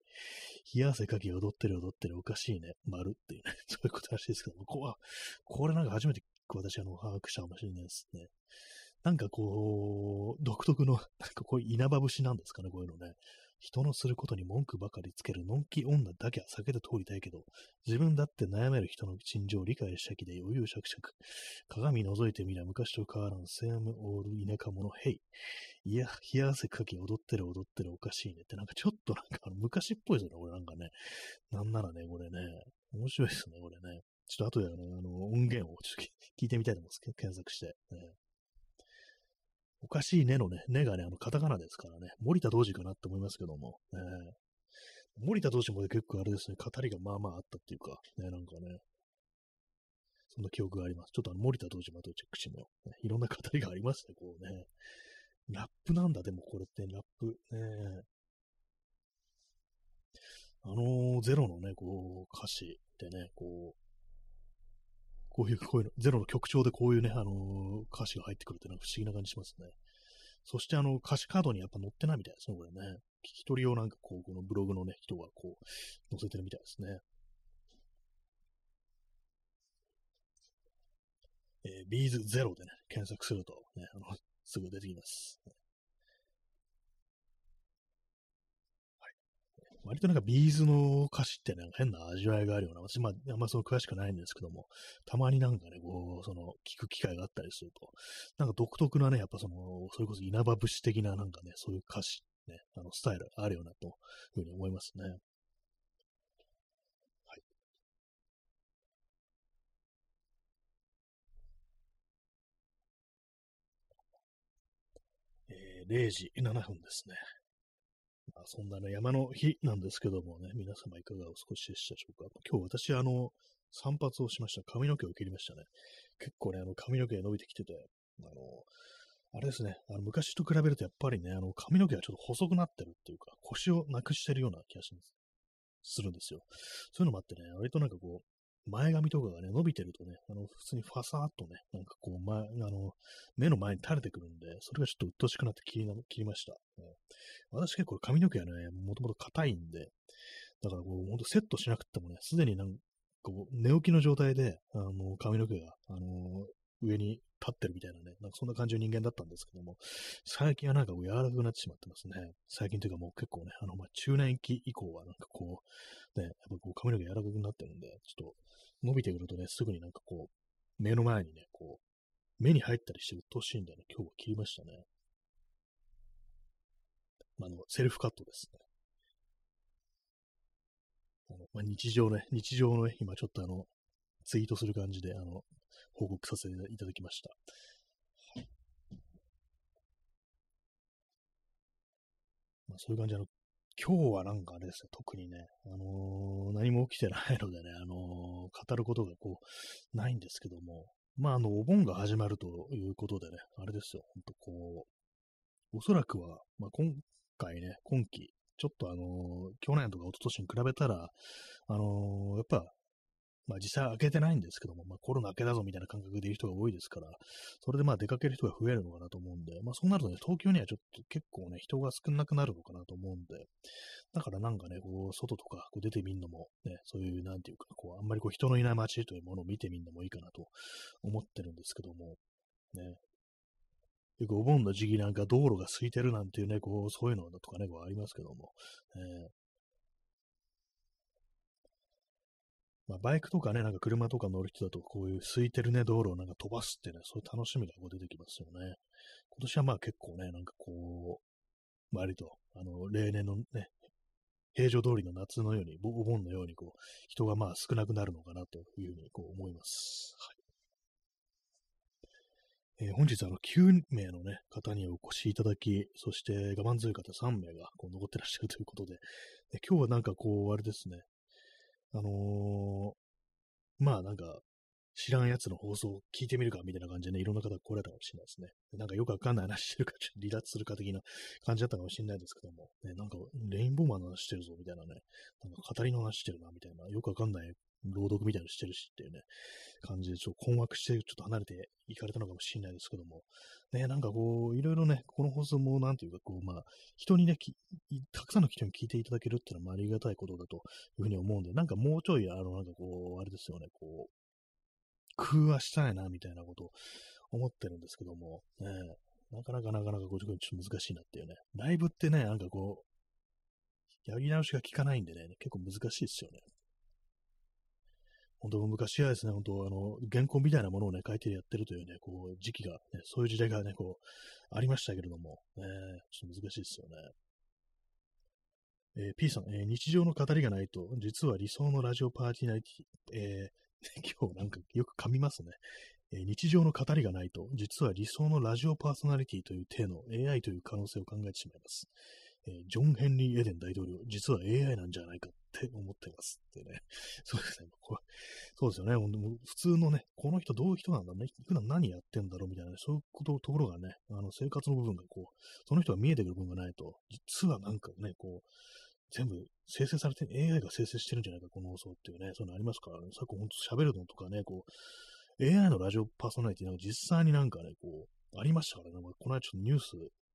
冷や汗かき踊ってる踊ってるおかしいね。丸っていうね。そういうことらしいですけども。こわ。これなんか初めて私あの、把握したかもしれないですね。なんかこう、独特の、なんかこういう稲葉節なんですかね、こういうのね。人のすることに文句ばかりつけるのんき女だけは避けて通りたいけど、自分だって悩める人の心情を理解した気で余裕しゃくしゃく。鏡覗いてみりゃ昔と変わらんセームオール田舎者ヘイ。いや、冷や汗かき踊ってる踊ってるおかしいねって、なんかちょっとなんかあの昔っぽいですよね、これなんかね。なんならね、これね。面白いですね、これね。ちょっと後で、ね、あの音源をちょっと聞いてみたいと思うんですけど、検索して。ねおかしいねのね、ねがね、あの、カタカナですからね、森田童子かなって思いますけども、えー、森田童子も結構あれですね、語りがまあまああったっていうか、ね、なんかね、そんな記憶があります。ちょっとあの、森田童子も後でチェックしてみよう、ね。いろんな語りがありますね、こうね。ラップなんだ、でもこれって、ラップ。ねあのー、ゼロのね、こう、歌詞ってね、こう、こういう、こういうの、ゼロの曲調でこういうね、あのー、歌詞が入ってくるっていうのは不思議な感じしますね。そしてあの、歌詞カードにやっぱ載ってないみたいですね、これね。聞き取りをなんかこう、このブログのね、人がこう、載せてるみたいですね。えー、ビーズゼロでね、検索すると、ね、あの、すぐ出てきます。割となんかビーズの歌詞ってなんか変な味わいがあるような、私まああんまそう詳しくないんですけども、たまになんかね、こう、その、聞く機会があったりすると、なんか独特なね、やっぱその、それこそ稲葉節的ななんかね、そういう歌詞、ね、あの、スタイルあるようなというふうに思いますね。はい。えー、れいじななふんですね。まあ、そんなね、山の日なんですけどもね、皆様いかがお過ごしでしたでしょうか。今日私、あの、散髪をしました。髪の毛を切りましたね。結構ね、あの、髪の毛が伸びてきてて、あの、あれですね、あの昔と比べるとやっぱりね、あの、髪の毛がちょっと細くなってるっていうか、腰をなくしてるような気がします。するんですよ。そういうのもあってね、割となんかこう、前髪とかがね、伸びてるとね、あの、普通にファサーっとね、なんかこう、ま、あの、目の前に垂れてくるんで、それがちょっと鬱陶しくなって切りな、切りました。ね、私結構髪の毛はね、もともと硬いんで、だからこう、ほんとセットしなくてもね、すでになんかこう、寝起きの状態で、あの、髪の毛が、あの、上に立ってるみたいなね、なんかそんな感じの人間だったんですけども、最近はなんかこう柔らかくなってしまってますね。最近というかもう結構ね、あの、まあ、中年期以降はなんかこう、ね、やっぱこう髪の毛柔らかくなってるんで、ちょっと伸びてくるとね、すぐになんかこう、目の前にね、こう、目に入ったりしてうっとうしいんでね、今日は切りましたね。あの、セルフカットですね。あのまあ、日常ね、日常の、ね、今ちょっとあの、ツイートする感じで、あの、報告させていただきました。はい、まあ、そういう感じで、あの、今日はなんかあれですね、特にね、あのー、何も起きてないのでね、あのー、語ることがこう、ないんですけども、まあ、あの、お盆が始まるということでね、あれですよ、ほんとこう、おそらくは、まあ、今回ね、今期、ちょっとあのー、去年とか一昨年に比べたら、あのー、やっぱ、まあ実際開けてないんですけども、まあコロナ明けだぞみたいな感覚でいる人が多いですから、それでまあ出かける人が増えるのかなと思うんで、まあそうなるとね、東京にはちょっと結構ね、人が少なくなるのかなと思うんで、だからなんかね、こう、外とかこう出てみるのも、ね、そういうなんていうか、こう、あんまりこう人のいない街というものを見てみるのもいいかなと思ってるんですけども、ね。よくお盆の時期なんか道路が空いてるなんていうね、こう、そういうのとかね、こうありますけども、えーまあ、バイクとかね、なんか車とか乗る人だと、こういう空いてるね、道路をなんか飛ばすってね、そういう楽しみがこう出てきますよね。今年はまあ結構ね、なんかこう、割と、あの、例年のね、平常通りの夏のように、お盆のように、こう、人がまあ少なくなるのかなというふうにこう思います。はい。えー、本日あの、きゅうめいのね、方にお越しいただき、そして我慢強い方さんめいがこう残ってらっしゃるということで、で今日はなんかこう、あれですね、あのー、まあなんか、知らんやつの放送を聞いてみるかみたいな感じでね、いろんな方が来られたかもしれないですね。なんかよくわかんない話してるか、ちょっと離脱するか的な感じだったかもしれないですけども、ね、なんかレインボーマンの話してるぞみたいなね、なんか語りの話してるなみたいな、よくわかんない朗読みたいなのしてるしっていうね、感じでちょっと困惑して、ちょっと離れていかれたのかもしれないですけども、ね、なんかこう、いろいろね、この放送もなんていうか、こう、まあ、人にね、たくさんの人に聞いていただけるっていうのはありがたいことだというふうに思うんで、なんかもうちょい、あの、なんかこう、あれですよね、こう、工夫はしたいな、みたいなことを思ってるんですけども、ね、なかなかなかなかご自分ちょっと難しいなっていうね。ライブってね、なんかこう、やり直しが効かないんでね、結構難しいですよね。本当昔はですね、本当あの、原稿みたいなものをね、書いてやってるというね、こう、時期が、ね、そういう時代がね、こう、ありましたけれども、ね、ちょっと難しいですよね。えー、P さん、えー、日常の語りがないと、実は理想のラジオパーティーナイティ、えー今日なんかよく噛みますね、えー。日常の語りがないと、実は理想のラジオパーソナリティという体の エーアイ という可能性を考えてしまいます。えー、ジョン・ヘンリー・エデン大統領、実は エーアイ なんじゃないかって思ってますってね。そうですね。これそうですよね。普通のね、この人どういう人なんだろうね。普段何やってんだろうみたいな、ね、そういうことところがね、あの生活の部分がこう、その人が見えてくる部分がないと、実はなんかね、こう、全部生成されて、エーアイ が生成してるんじゃないか、この放送っていうね、そういうのありますからね、昨今本当喋るのとかね、こう、エーアイ のラジオパーソナリティなんか実際になんかね、こう、ありましたからね、まあ、この間ちょっとニュース、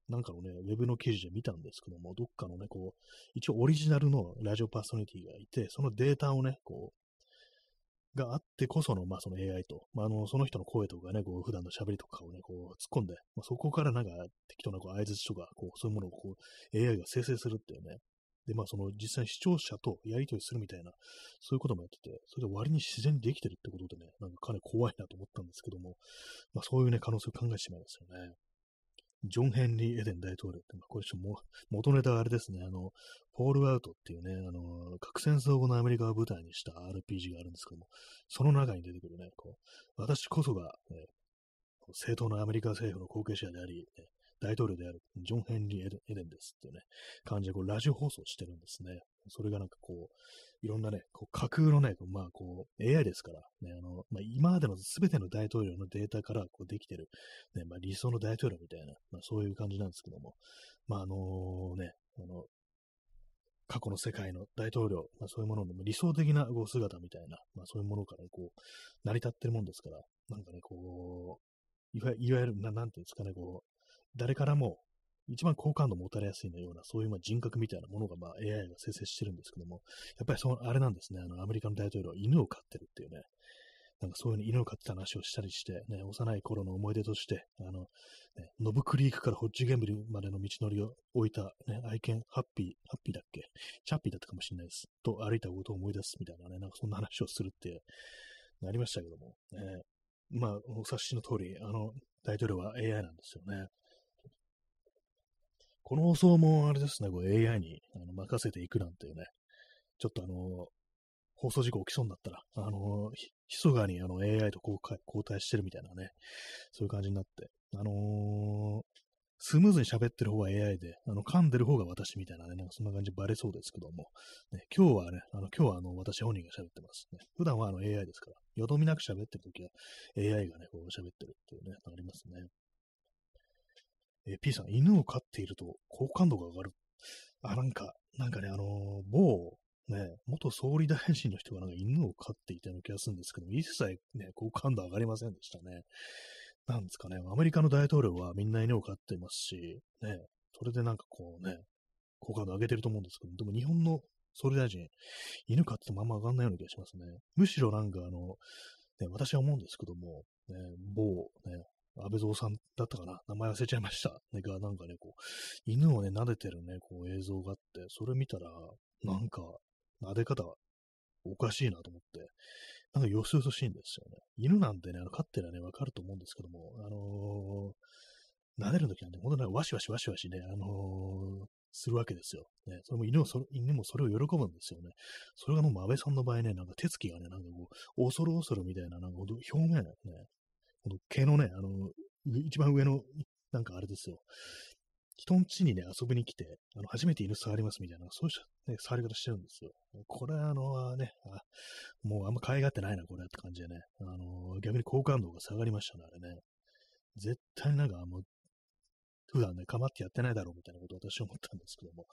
なんかのね、ウェブの記事で見たんですけども、どっかのね、こう、一応オリジナルのラジオパーソナリティがいて、そのデータをね、こう、があってこその、まあその エーアイ と、まああの、その人の声とかね、こう、普段の喋りとかをね、こう、突っ込んで、まあ、そこからなんか適当なこう、相槌とか、こう、そういうものをこう、エーアイ が生成するっていうね、で、まあその実際に視聴者とやり取りするみたいな、そういうこともやってて、それで割に自然にできてるってことでね、なんかかなり怖いなと思ったんですけども、まあそういうね、可能性を考えてしまいますよね。ジョン・ヘンリー・エデン大統領って、これちょっとも元ネタはあれですね、あの、フォールアウトっていうね、あの、核戦争後のアメリカを舞台にした アールピージー があるんですけども、その中に出てくるね、こう、私こそが、ね、正当なアメリカ政府の後継者であり、ね、大統領であるジョン・ヘンリー・エデンですっていうね、感じでこうラジオ放送してるんですね。それがなんかこう、いろんなね、こう架空のね、まあこう、エーアイ ですから、ね、あの、まあ今までの全ての大統領のデータからこうできてる、ね、まあ理想の大統領みたいな、まあそういう感じなんですけども、まああのね、あの、過去の世界の大統領、まあそういうものの理想的なこう姿みたいな、まあそういうものからこう、成り立ってるもんですから、なんかね、こう、いわゆる、な、なんていうんですかね、こう、誰からも一番好感度を持たれやすいのような、そういうまあ人格みたいなものがまあ エーアイ が生成してるんですけども、やっぱりそのあれなんですね、あのアメリカの大統領は犬を飼ってるっていうね、なんかそういうふうに犬を飼ってた話をしたりして、ね、幼い頃の思い出として、あの、ね、ノブクリークからホッジゲンビルまでの道のりを置いた、ね、愛犬、ハッピー、ハッピーだっけ、チャッピーだったかもしれないです、と歩いたことを思い出すみたいなね、なんかそんな話をするってなりましたけども、ね、まあ、お察しの通り、あの、大統領は エーアイ なんですよね。この放送もあれですね、こう エーアイ にあの任せていくなんていうね、ちょっとあの、放送事故起きそうになったら、あの、ひそかにあの エーアイ と交代してるみたいなね、そういう感じになって、あのー、スムーズに喋ってる方は エーアイ で、あの、噛んでる方が私みたいなね、なんかそんな感じバレそうですけども、ね、今日はね、あの、今日はあの、私本人が喋ってます、ね。普段はあの エーアイ ですから、よどみなく喋ってるときは エーアイ がね、こう喋ってるっていうね、ありますね。えー、P さん、犬を飼っていると好感度が上がる。あ、なんか、なんかね、あのー、某、ね、元総理大臣の人がなんか犬を飼っていたような気がするんですけど、一切ね、好感度上がりませんでしたね。なんですかね、アメリカの大統領はみんな犬を飼っていますし、ね、それでなんかこうね、好感度上げてると思うんですけど、でも日本の総理大臣、犬飼っててもあんま上がんないような気がしますね。むしろなんかあの、ね、私は思うんですけども、ね、某、ね、安倍蔵さんだったかな、名前忘れちゃいました。ね、が、なんかね、こう、犬をね、撫でてるね、こう映像があって、それ見たら、なんか、撫で方、おかしいなと思って、なんかよそよそしいんですよね。犬なんてね、あの飼ってりゃね、わかると思うんですけども、あのー、撫でるときなんて、ほんとね、ワシワシワシワシね、あのー、するわけですよ。ね、それも犬をそ、犬もそれを喜ぶんですよね。それがもう安倍さんの場合ね、なんか手つきがね、なんかこう、恐る恐るみたいな、なんか表面ね、この毛のね、あの、一番上の、なんかあれですよ。人ん家にね、遊びに来て、あの、初めて犬触りますみたいな、そういう、ね、触り方してるんですよ。これあの、ね、あ、もうあんま可愛がってないな、これって感じでね。あの、逆に好感度が下がりましたね、あれね。絶対なんか、もう、普段ね、構ってやってないだろうみたいなことを私は思ったんですけども。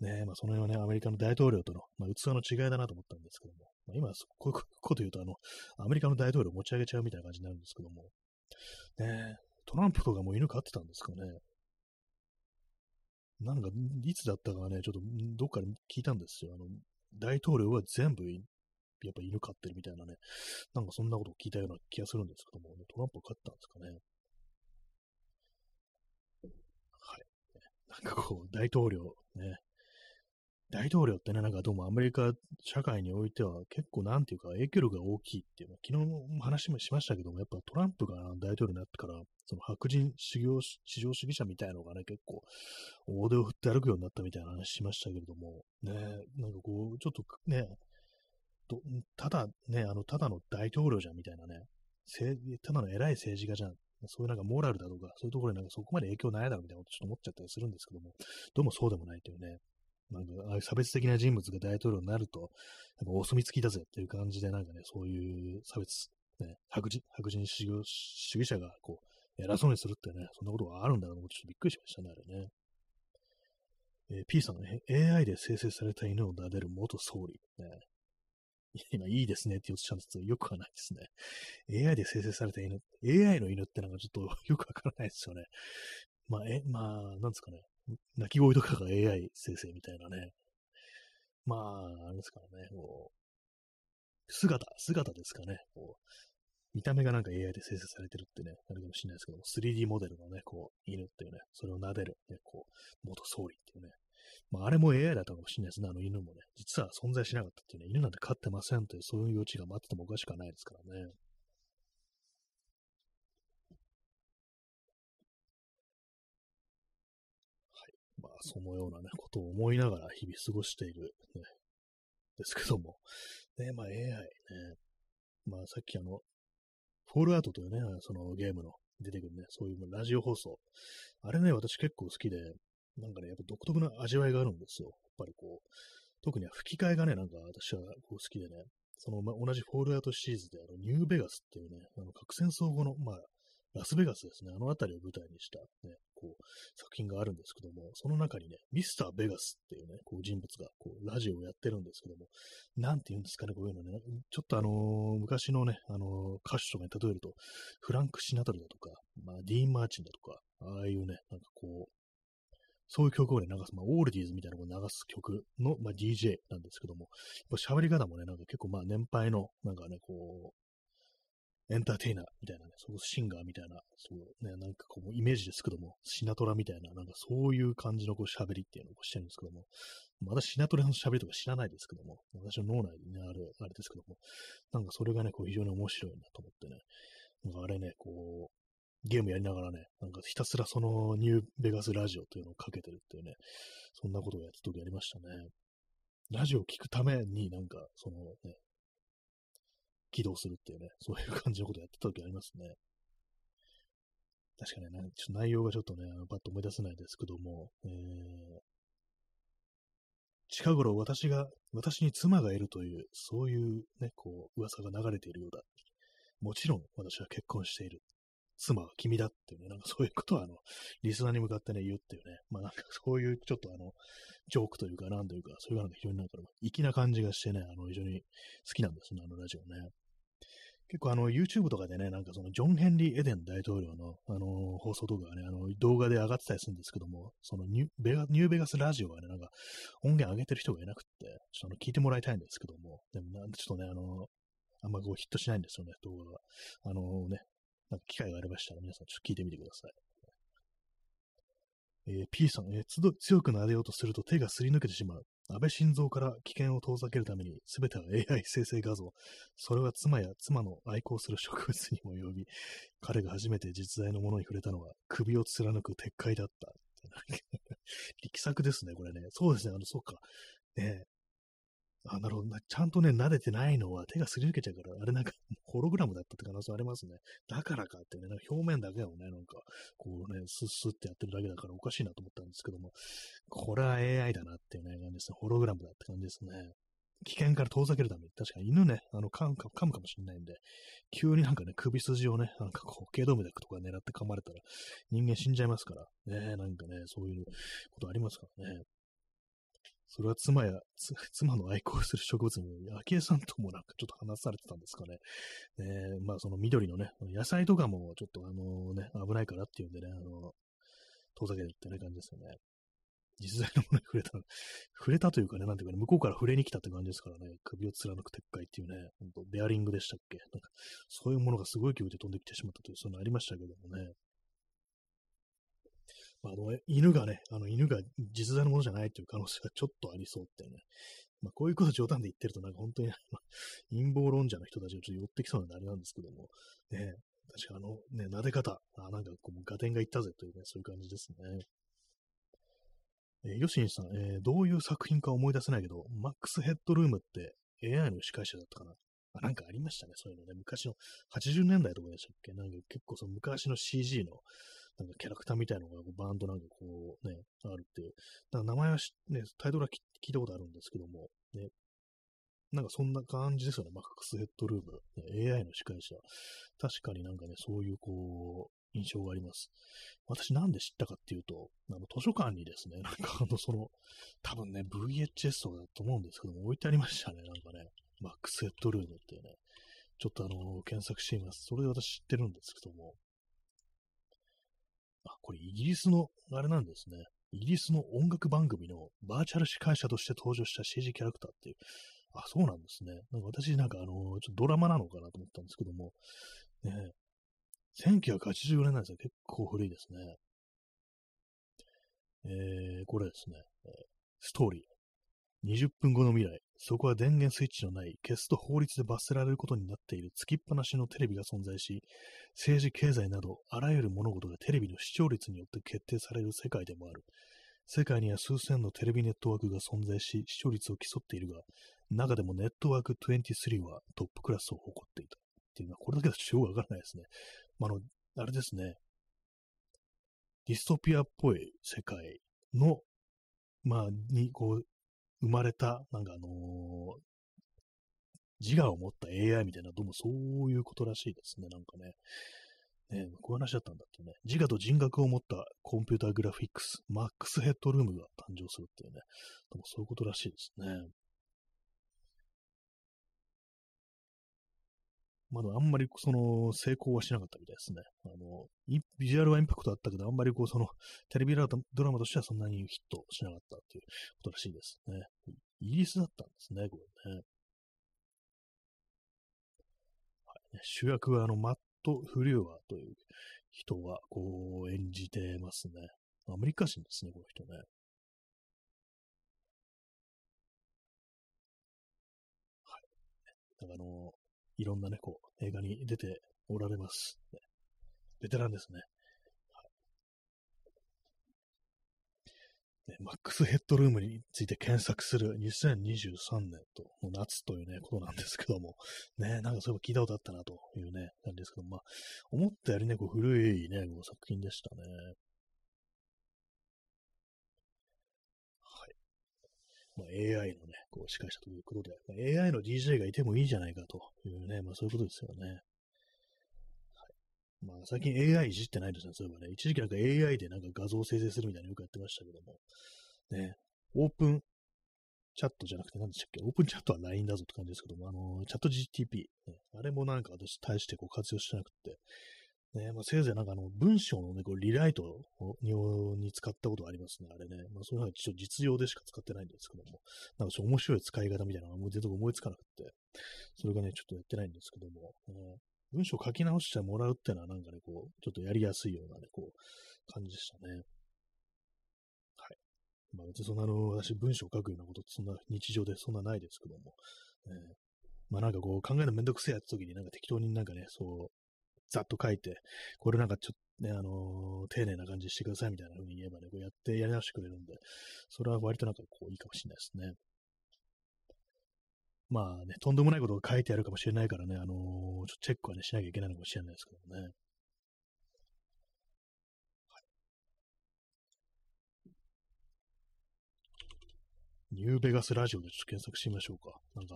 ね、まあ、その辺はね、アメリカの大統領との、まあ、器の違いだなと思ったんですけども。まあ、今、こういうこと言うと、あの、アメリカの大統領を持ち上げちゃうみたいな感じになるんですけども。ね、トランプとかも犬飼ってたんですかね。なんか、いつだったかね、ちょっと、どっかで聞いたんですよ。あの、大統領は全部、やっぱ犬飼ってるみたいなね。なんか、そんなことを聞いたような気がするんですけども、ね、トランプを飼ってたんですかね。なんかこう、大統領、ね。大統領ってね、なんかどうもアメリカ社会においては結構なんていうか影響力が大きいっていうの、昨日も話もしましたけども、やっぱトランプが大統領になってから、その白人至上主義者みたいなのがね、結構大手を振って歩くようになったみたいな話しましたけれども、ね、なんかこう、ちょっとね、どただね、あの、ただの大統領じゃんみたいなね、ただの偉い政治家じゃん。そういうなんかモラルだとか、そういうところになんかそこまで影響ないだろうみたいなことちょっと思っちゃったりするんですけども、どうもそうでもないというね、なんかああいう差別的な人物が大統領になると、なんかお墨付きだぜっていう感じで、なんかね、そういう差別、ね、白人、白人主義者がこう、偉そうにするってね、そんなことがあるんだろうと、ちょっとびっくりしましたね、あれね。えー、P さんが、ね、エーアイ で生成された犬を撫でる元総理。ね、今、いいですねって言うとちゃんとよくはないですね。エーアイ で生成された犬、エーアイ の犬ってなんかちょっとよくわからないですよね。まあ、え、まあ、なんですかね。鳴き声とかが エーアイ 生成みたいなね。まあ、あれですからね、こう、姿、姿ですかね。こう見た目がなんか エーアイ で生成されてるってね、あるかもしれないですけども、スリーディー モデルのね、こう、犬っていうね、それを撫でる、ね、こう、元総理っていうね。まあ、あれも エーアイ だったかもしれないですね、あの犬もね。実は存在しなかったっていうね、犬なんて飼ってませんという、そういう余地が待っててもおかしくはないですからね。そのような、ね、ことを思いながら日々過ごしている、ね、ですけども。ね、まあ エーアイ ね。まあさっきあの、フォールアウトというね、そのゲームの出てくるね、そういうラジオ放送。あれね、私結構好きで、なんかね、やっぱ独特な味わいがあるんですよ。やっぱりこう、特に吹き替えがね、なんか私はこう好きでね、その、まあ、同じフォールアウトシリーズで、あのニューベガスっていうね、あの核戦争後の、まあ、ラスベガスですね。あの辺りを舞台にした、ね、こう作品があるんですけども、その中にね、ミスター・ベガスっていうね、こう人物がこうラジオをやってるんですけども、なんて言うんですかね、こういうのね、ちょっとあのー、昔のね、あのー、歌手とかに例えると、フランク・シナトリだとか、まあ、ディーン・マーチンだとか、ああいうね、なんかこう、そういう曲をね、流す、まあ、オールディーズみたいなのを流す曲の、まあ、ディージェー なんですけども、やっぱ喋り方もね、なんか結構まあ年配の、なんかね、こう、エンターテイナーみたいなね、そうシンガーみたいな、そうね、なんかこうイメージですけども、シナトラみたいな、なんかそういう感じのこう喋りっていうのをしてるんですけども、まだシナトラの喋りとか知らないですけども、私の脳内に、ね、ある、あれですけども、なんかそれがね、こう非常に面白いなと思ってね、なんかあれね、こう、ゲームやりながらね、なんかひたすらそのニューベガスラジオというのをかけてるっていうね、そんなことをやった時ありましたね。ラジオを聞くためになんか、そのね、起動するっていうね、そういう感じのことやってた時ありますね。確かにね、ちょっと内容がちょっとね、パッと思い出せないですけども、えー、近頃私が、私に妻がいるという、そういうね、こう、噂が流れているようだ。もちろん私は結婚している。妻は君だっていうね、なんかそういうことは、あの、リスナーに向かってね、言うっていうね、まあなんかそういうちょっとあの、ジョークというか、なんというか、そういうのが非常になんか、粋な感じがしてね、あの、非常に好きなんですね、あのラジオね。結構あの YouTube とかでね、なんかそのジョン・ヘンリー・エデン大統領の、あのー、放送とかがね、あの動画で上がってたりするんですけども、そのニューベガ、ニューベガスラジオはね、なんか音源上げてる人がいなくって、ちょっとあの聞いてもらいたいんですけども、でもなんちょっとね、あのー、あんまこうヒットしないんですよね、動画が。あのー、ね、なんか機会がありましたら皆さんちょっと聞いてみてください。えー、P さん、えーつど、強く撫でようとすると手がすり抜けてしまう。安倍晋三から危険を遠ざけるために、すべては エーアイ 生成画像。それは妻や妻の愛好する植物にも及び、彼が初めて実在のものに触れたのは、首を貫く鉄塊だった。力作ですね、これね。そうですね、あの、そうか。ね、あ、なるほど。ちゃんとね、撫でてないのは手がすり抜けちゃうから、あれなんか、ホログラムだったって可能性ありますね。だからかってね、なんか表面だけをね、なんか、こうね、スッスッってやってるだけだからおかしいなと思ったんですけども、これは エーアイ だなっていうね、感じですね。ホログラムだって感じですね。危険から遠ざけるために、確かに犬ね、あの、噛むか、噛むかもしれないんで、急になんかね、首筋をね、なんかこう、頸動脈とか狙って噛まれたら、人間死んじゃいますから、ね、なんかね、そういうことありますからね。それは妻や、妻の愛好する植物に、昭恵さんともなんかちょっと話されてたんですかね。ね、まあその緑のね、野菜とかもちょっとあのね、危ないからっていうんでね、あの、遠ざけてってね、感じですよね。実在のものに触れた、触れたというかね、なんていうかね、向こうから触れに来たって感じですからね、首を貫く鉄塊っていうね、ほんとベアリングでしたっけ。なんか、そういうものがすごい勢いで飛んできてしまったという、そういうのありましたけどもね。あの犬がね、あの犬が実在のものじゃないという可能性がちょっとありそうってね。まあ、こういうこと冗談で言ってると、なんか本当に陰謀論者の人たちがちょっと寄ってきそうなんであれなんですけども、ね、確かあの、ね、撫で方、あなんかこう、ガテンがいったぜというね、そういう感じですね。えー、ヨシンさん、えー、どういう作品か思い出せないけど、マックスヘッドルームって エーアイ の司会者だったかな。あなんかありましたね、そういうのね。昔のはちじゅうねんだいとかでしたっけ。なんか結構その昔の シージー の、なんかキャラクターみたいなのがバーンとなんかこうね、あるっていう。なんか名前はね、タイトルは聞いたことあるんですけども、ね。なんかそんな感じですよね、マックスヘッドルーム。エーアイ の司会者。確かになんかね、そういうこ印象があります。私なんで知ったかっていうと、あの図書館にですね、なんかあのその、多分ね、ブイエイチエス とかだと思うんですけども、置いてありましたね、なんかね、マックスヘッドルームっていうね、ちょっとあの、検索してみます。それで私知ってるんですけども、あ、これイギリスの、あれなんですね、イギリスの音楽番組のバーチャル司会者として登場した シージー キャラクターっていう、あ、そうなんですね。なんか私なんかあの、ちょっとドラマなのかなと思ったんですけども、ね、せんきゅうひゃくはちじゅうよねんなんですね。結構古いですね。えー、これですね、えー。ストーリー。にじゅっぷんごの未来。そこは電源スイッチのない、消すと法律で罰せられることになっているつきっぱなしのテレビが存在し、政治、経済など、あらゆる物事がテレビの視聴率によって決定される世界でもある。世界には数千のテレビネットワークが存在し、視聴率を競っているが、中でもネットワークにじゅうさんはトップクラスを誇っていた。っていうのは、これだけだとよくわからないですね。まあ、あの、あれですね。ディストピアっぽい世界の、まあ、に、こう、生まれた、なんかあのー、自我を持った エーアイ みたいな、どうもそういうことらしいですね。なんかね。ね、こういう話だったんだってね。自我と人格を持ったコンピューターグラフィックス、マックスヘッドルームが誕生するっていうね。どうもそういうことらしいですね。まだあんまりその成功はしなかったみたいですね。あの、ビジュアルはインパクトあったけど、あんまりこうそのテレビドラマとしてはそんなにヒットしなかったっていうことらしいですね。イギリスだったんですね、これね。はい、ね、主役はあのマット・フリューアーという人がこう演じてますね。アメリカ人ですね、この人ね。はい。なんかあの、いろんなね、こう、映画に出ておられます。ね、ベテランですね。はい、ね。マックスヘッドルームについて検索するにせんにじゅうさんねんと、もう夏というね、ことなんですけども、ね、なんかそういえば聞いたことあったなというね、なんですけども、まあ、思ったよりね、こう古いね、こう作品でしたね。まあ、エーアイ のね、こう、司会者ということで、まあ、エーアイ の ディージェー がいてもいいじゃないかというね、まあそういうことですよね。はい、まあ最近 エーアイ いじってないですね、そういえばね。一時期なんか エーアイ でなんか画像を生成するみたいなのよくやってましたけども、ね、オープンチャットじゃなくて何でしたっけ、オープンチャットは ライン だぞって感じですけども、あのー、チャット ジーティーピー、ね、あれもなんか私対してこう活用してなくて、ね、まあ、せいぜいなんかあの文章の、ね、こうリライトに、に使ったことがありますね、あれね。まあ、そういうのは一応実用でしか使ってないんですけども、なんかちょっと面白い使い方みたいなのがもう全然思いつかなくて、それがね、ちょっとやってないんですけども、ね、文章書き直してもらうっていうのはなんかね、こう、ちょっとやりやすいようなね、こう、感じでしたね。はい。まあ、別にそんなあの、私文章を書くようなことってそんな日常でそんなないですけども、ね、まあなんかこう、考えるのめんどくせえやつ時になんか適当になんかね、そう、ざっと書いて、これなんかちょっとね、あのー、丁寧な感じにしてくださいみたいな風に言えばね、こうやってやり直してくれるんで、それは割となんかこういいかもしれないですね。まあね、とんでもないことが書いてあるかもしれないからね、あのー、ちょっとチェックはね、しなきゃいけないのかもしれないですけどね。はい、ニューベガスラジオでちょっと検索してみましょうか。なんか、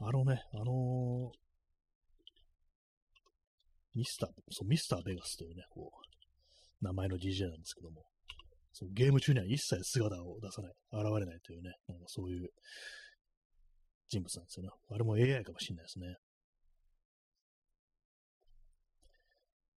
あのね、あのー、ミスター、そう、ミスターベガスというね、こう、名前の ディージェー なんですけども、そう、ゲーム中には一切姿を出さない、現れないというね、なんかそういう人物なんですよね。あれも エーアイ かもしれないですね。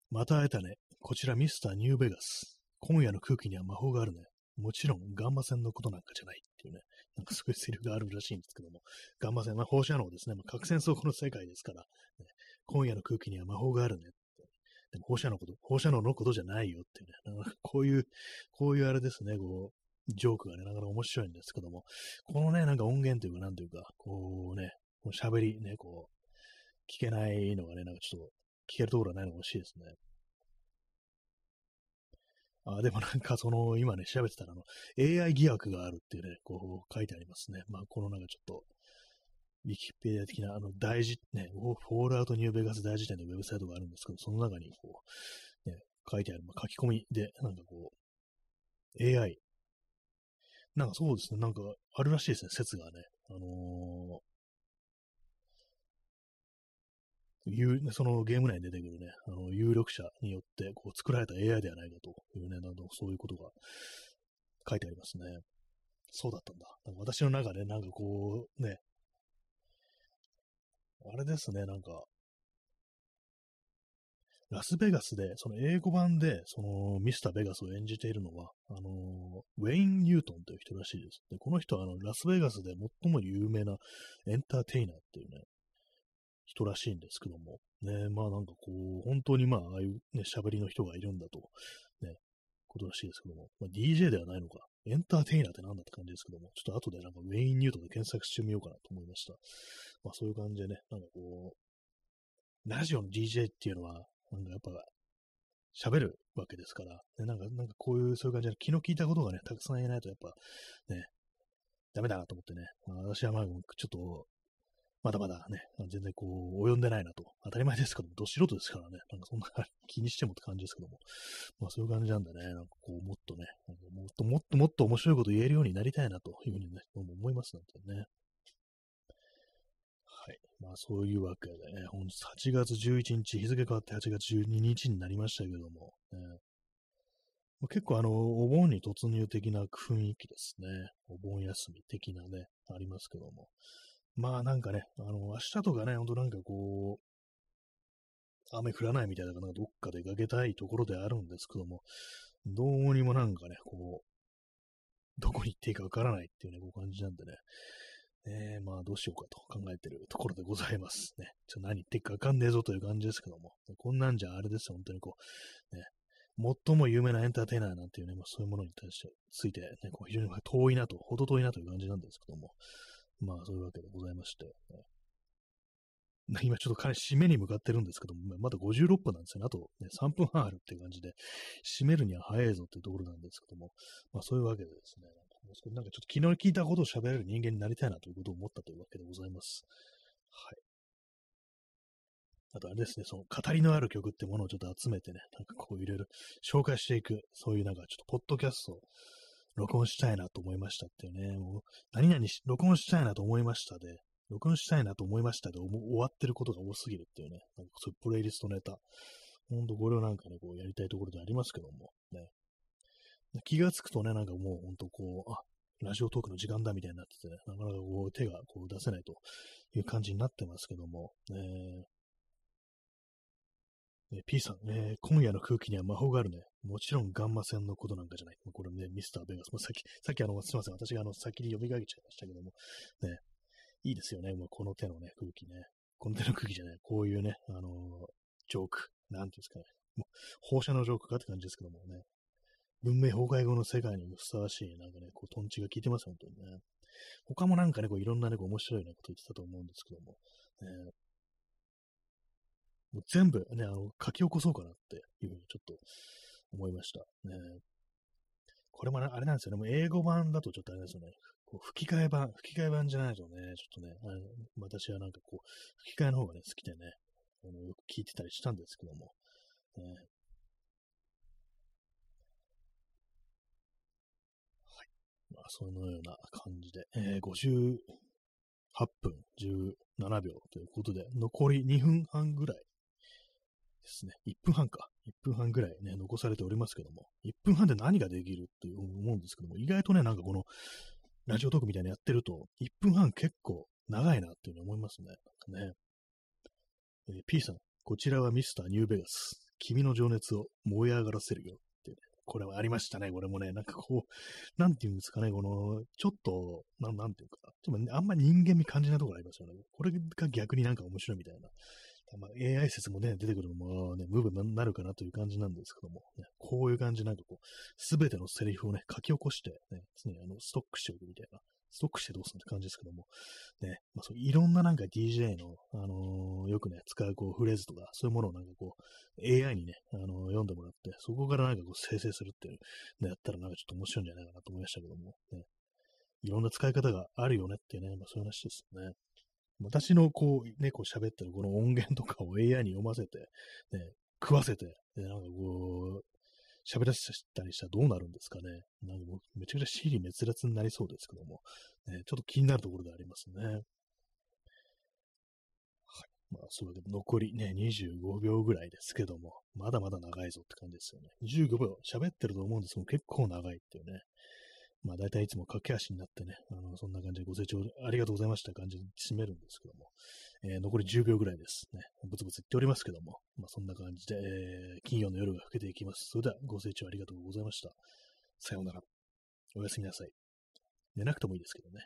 また会えたね。こちらミスターニューベガス。今夜の空気には魔法があるね。もちろん、ガンマ線のことなんかじゃないっていうね、なんかそういうセリフがあるらしいんですけども、ガンマ線、まあ、放射能ですね、まあ、核戦争後の世界ですから、ね、今夜の空気には魔法があるねって。でも放射能のこと、放射能のことじゃないよっていうね、なんかこういう、こういうあれですね、こう、ジョークがね、なかなか面白いんですけども、このね、なんか音源というか、なんというか、こうね、こう喋りね、こう、聞けないのがね、なんかちょっと、聞けるところがないのが惜しいですね。あ、でもなんかその、今ね、調べてたら、あの、エーアイ 疑惑があるっていうね、こう書いてありますね。まあ、このなんかちょっと、ウィキペディア的な、あの、大事、ね、フォールアウトニューベガス大辞典のウェブサイトがあるんですけど、その中にこう、ね、書いてある、まあ、書き込みで、なんかこう、エーアイ。なんかそうですね、なんかあるらしいですね、説がね。あのー、そのゲーム内に出てくるね、あの有力者によってこう作られた エーアイ ではないかというね、あのそういうことが書いてありますね。そうだったんだ。なんか私の中でなんかこうね、あれですね、なんか、ラスベガスで、その英語版で、そのミスターベガスを演じているのは、あの、ウェイン・ニュートンという人らしいです。で、この人はあのラスベガスで最も有名なエンターテイナーっていうね、人らしいんですけども、ね、まあなんかこう、本当にまあ、ああいうね、喋りの人がいるんだと、ね、ことらしいですけども、まあ、ディージェー ではないのか、エンターテイナーってなんだって感じですけども、ちょっと後でなんかウェイン・ニュートンで検索してみようかなと思いました。まあそういう感じでね、なんかこう、ラジオの ディージェー っていうのは、なんかやっぱ、喋るわけですから、ね、なんか、なんかこういう、そういう感じで、気の利いたことがね、たくさん言えないと、やっぱ、ね、ダメだなと思ってね、まあ、私はまあ、ちょっと、まだまだね、全然こう、及んでないなと。当たり前ですけども、ど素人ですからね、なんかそんな気にしてもって感じですけども。まあそういう感じなんでね、なんかこう、もっとね、もっともっともっと面白いこと言えるようになりたいなというふうにね、思いますなんてね。はい。まあそういうわけでね、本日はちがつじゅういちにち、日付変わってはちがつじゅうににちになりましたけども、ね、結構あの、お盆に突入的な雰囲気ですね。お盆休み的なね、ありますけども。まあなんかね、あの、明日とかね、ほんとなんかこう、雨降らないみたいだから、どっか出かけたいところであるんですけども、どうにもなんかね、こう、どこに行っていいかわからないっていうね、こう感じなんでね、えー、まあどうしようかと考えてるところでございますね。ちょっと何言っていいかわかんねえぞという感じですけども、こんなんじゃあれですよ、本当にこう、ね、最も有名なエンターテイナーなんていうね、まあ、そういうものに対して、ついて、ね、こう非常に遠いなと、ほど遠いなという感じなんですけども、まあ、そういうわけでございまして、ね。今ちょっとかなり締めに向かってるんですけども、まだごじゅうろっぷんなんですよね。あと、ね、さんぷんはんあるっていう感じで、締めるには早いぞっていうところなんですけども、まあそういうわけでですね、なんかちょっと気の利いたことを喋れる人間になりたいなということを思ったというわけでございます。はい。あとあれですね、その語りのある曲ってものをちょっと集めてね、なんかこういろいろ紹介していく、そういうなんかちょっとポッドキャストを録音したいなと思いましたっていうね、もう何々し、録音したいなと思いましたで、録音したいなと思いましたで終わってることが多すぎるっていうね、なんかそういうプレイリストネタ。ほんとこれをなんかね、こうやりたいところでありますけども、ね。気がつくとね、なんかもうほんとこう、あ、ラジオトークの時間だみたいになっててね、なかなかこう手がこう出せないという感じになってますけども、えーね、P さん、ね、今夜の空気には魔法があるね。もちろんガンマ線のことなんかじゃない。これね、ミスターベガスもさっき、さっきあの、すいません、私があの、先に呼びかけちゃいましたけども、ね、いいですよね、もうこの手のね、空気ね。この手の空気じゃない、こういうね、あのー、ジョーク、なんていうんですかね、もう放射のジョークかって感じですけどもね、文明崩壊後の世界にふさわしい、なんかね、こう、トンチが効いてます、本当にね。他もなんかね、こう、いろんなね、こう面白いね、こと言ってたと思うんですけども、ねもう全部ね、あの、書き起こそうかなっていうふうにちょっと思いました。ね、これもあれなんですよね。もう英語版だとちょっとあれですよね。こう吹き替え版、吹き替え版じゃないとね、ちょっとね、あ私はなんかこう、吹き替えの方がね、好きでね、あのよく聞いてたりしたんですけども。ね、はい。まあ、そのような感じで、えー、ごじゅうはっぷんじゅうななびょうということで、残りにふんはんぐらい。ですね。いっぷんはんか。いっぷんはんぐらいね、残されておりますけども。いっぷんはんで何ができるって思うんですけども、意外とね、なんかこの、ラジオトークみたいなのやってると、いっぷんはん結構長いなっていうふうに思いますね。なんかね。えー、P さん、こちらはミスターニューベガス。君の情熱を燃え上がらせるよって、ね。これはありましたね。これもね、なんかこう、なんていうんですかね、この、ちょっと、な, なんていうか、ちょっとあんま人間味感じないところありますよね。これが逆になんか面白いみたいな。まあ、エーアイ 説もね、出てくるのも、ね、ムーブになるかなという感じなんですけども、ね、こういう感じなんかこう、すべてのセリフをね、書き起こして、ね、常にあのストックしておくみたいな、ストックしてどうするって感じですけども、ね、まあ、そういろんななんか ディージェー の、あのー、よくね、使うこうフレーズとか、そういうものをなんかこう、エーアイ にね、あのー、読んでもらって、そこからなんかこう、生成するっていうのやったらなんかちょっと面白いんじゃないかなと思いましたけども、ね、いろんな使い方があるよねっていうね、まあ、そういう話ですね。私のこう、ね、こう喋ってるこの音源とかを エーアイ に読ませて、ね、食わせて、でなんかこう、喋らせたりしたらどうなるんですかね。なんかもうめちゃくちゃ支離滅裂になりそうですけども、ね、ちょっと気になるところでありますね。はい。まあ、そうだけど、残りね、にじゅうごびょうぐらいですけども、まだまだ長いぞって感じですよね。にじゅうごびょう喋ってると思うんですけど、結構長いっていうね。まあ、大体いつも駆け足になってね、あの、そんな感じでご清聴ありがとうございました感じに締めるんですけども、えー、残りじゅうびょうぐらいですね。ブツブツ言っておりますけども、まあ、そんな感じで、えー、金曜の夜が更けていきます。それでは、ご清聴ありがとうございました。さようなら。おやすみなさい。寝なくてもいいですけどね。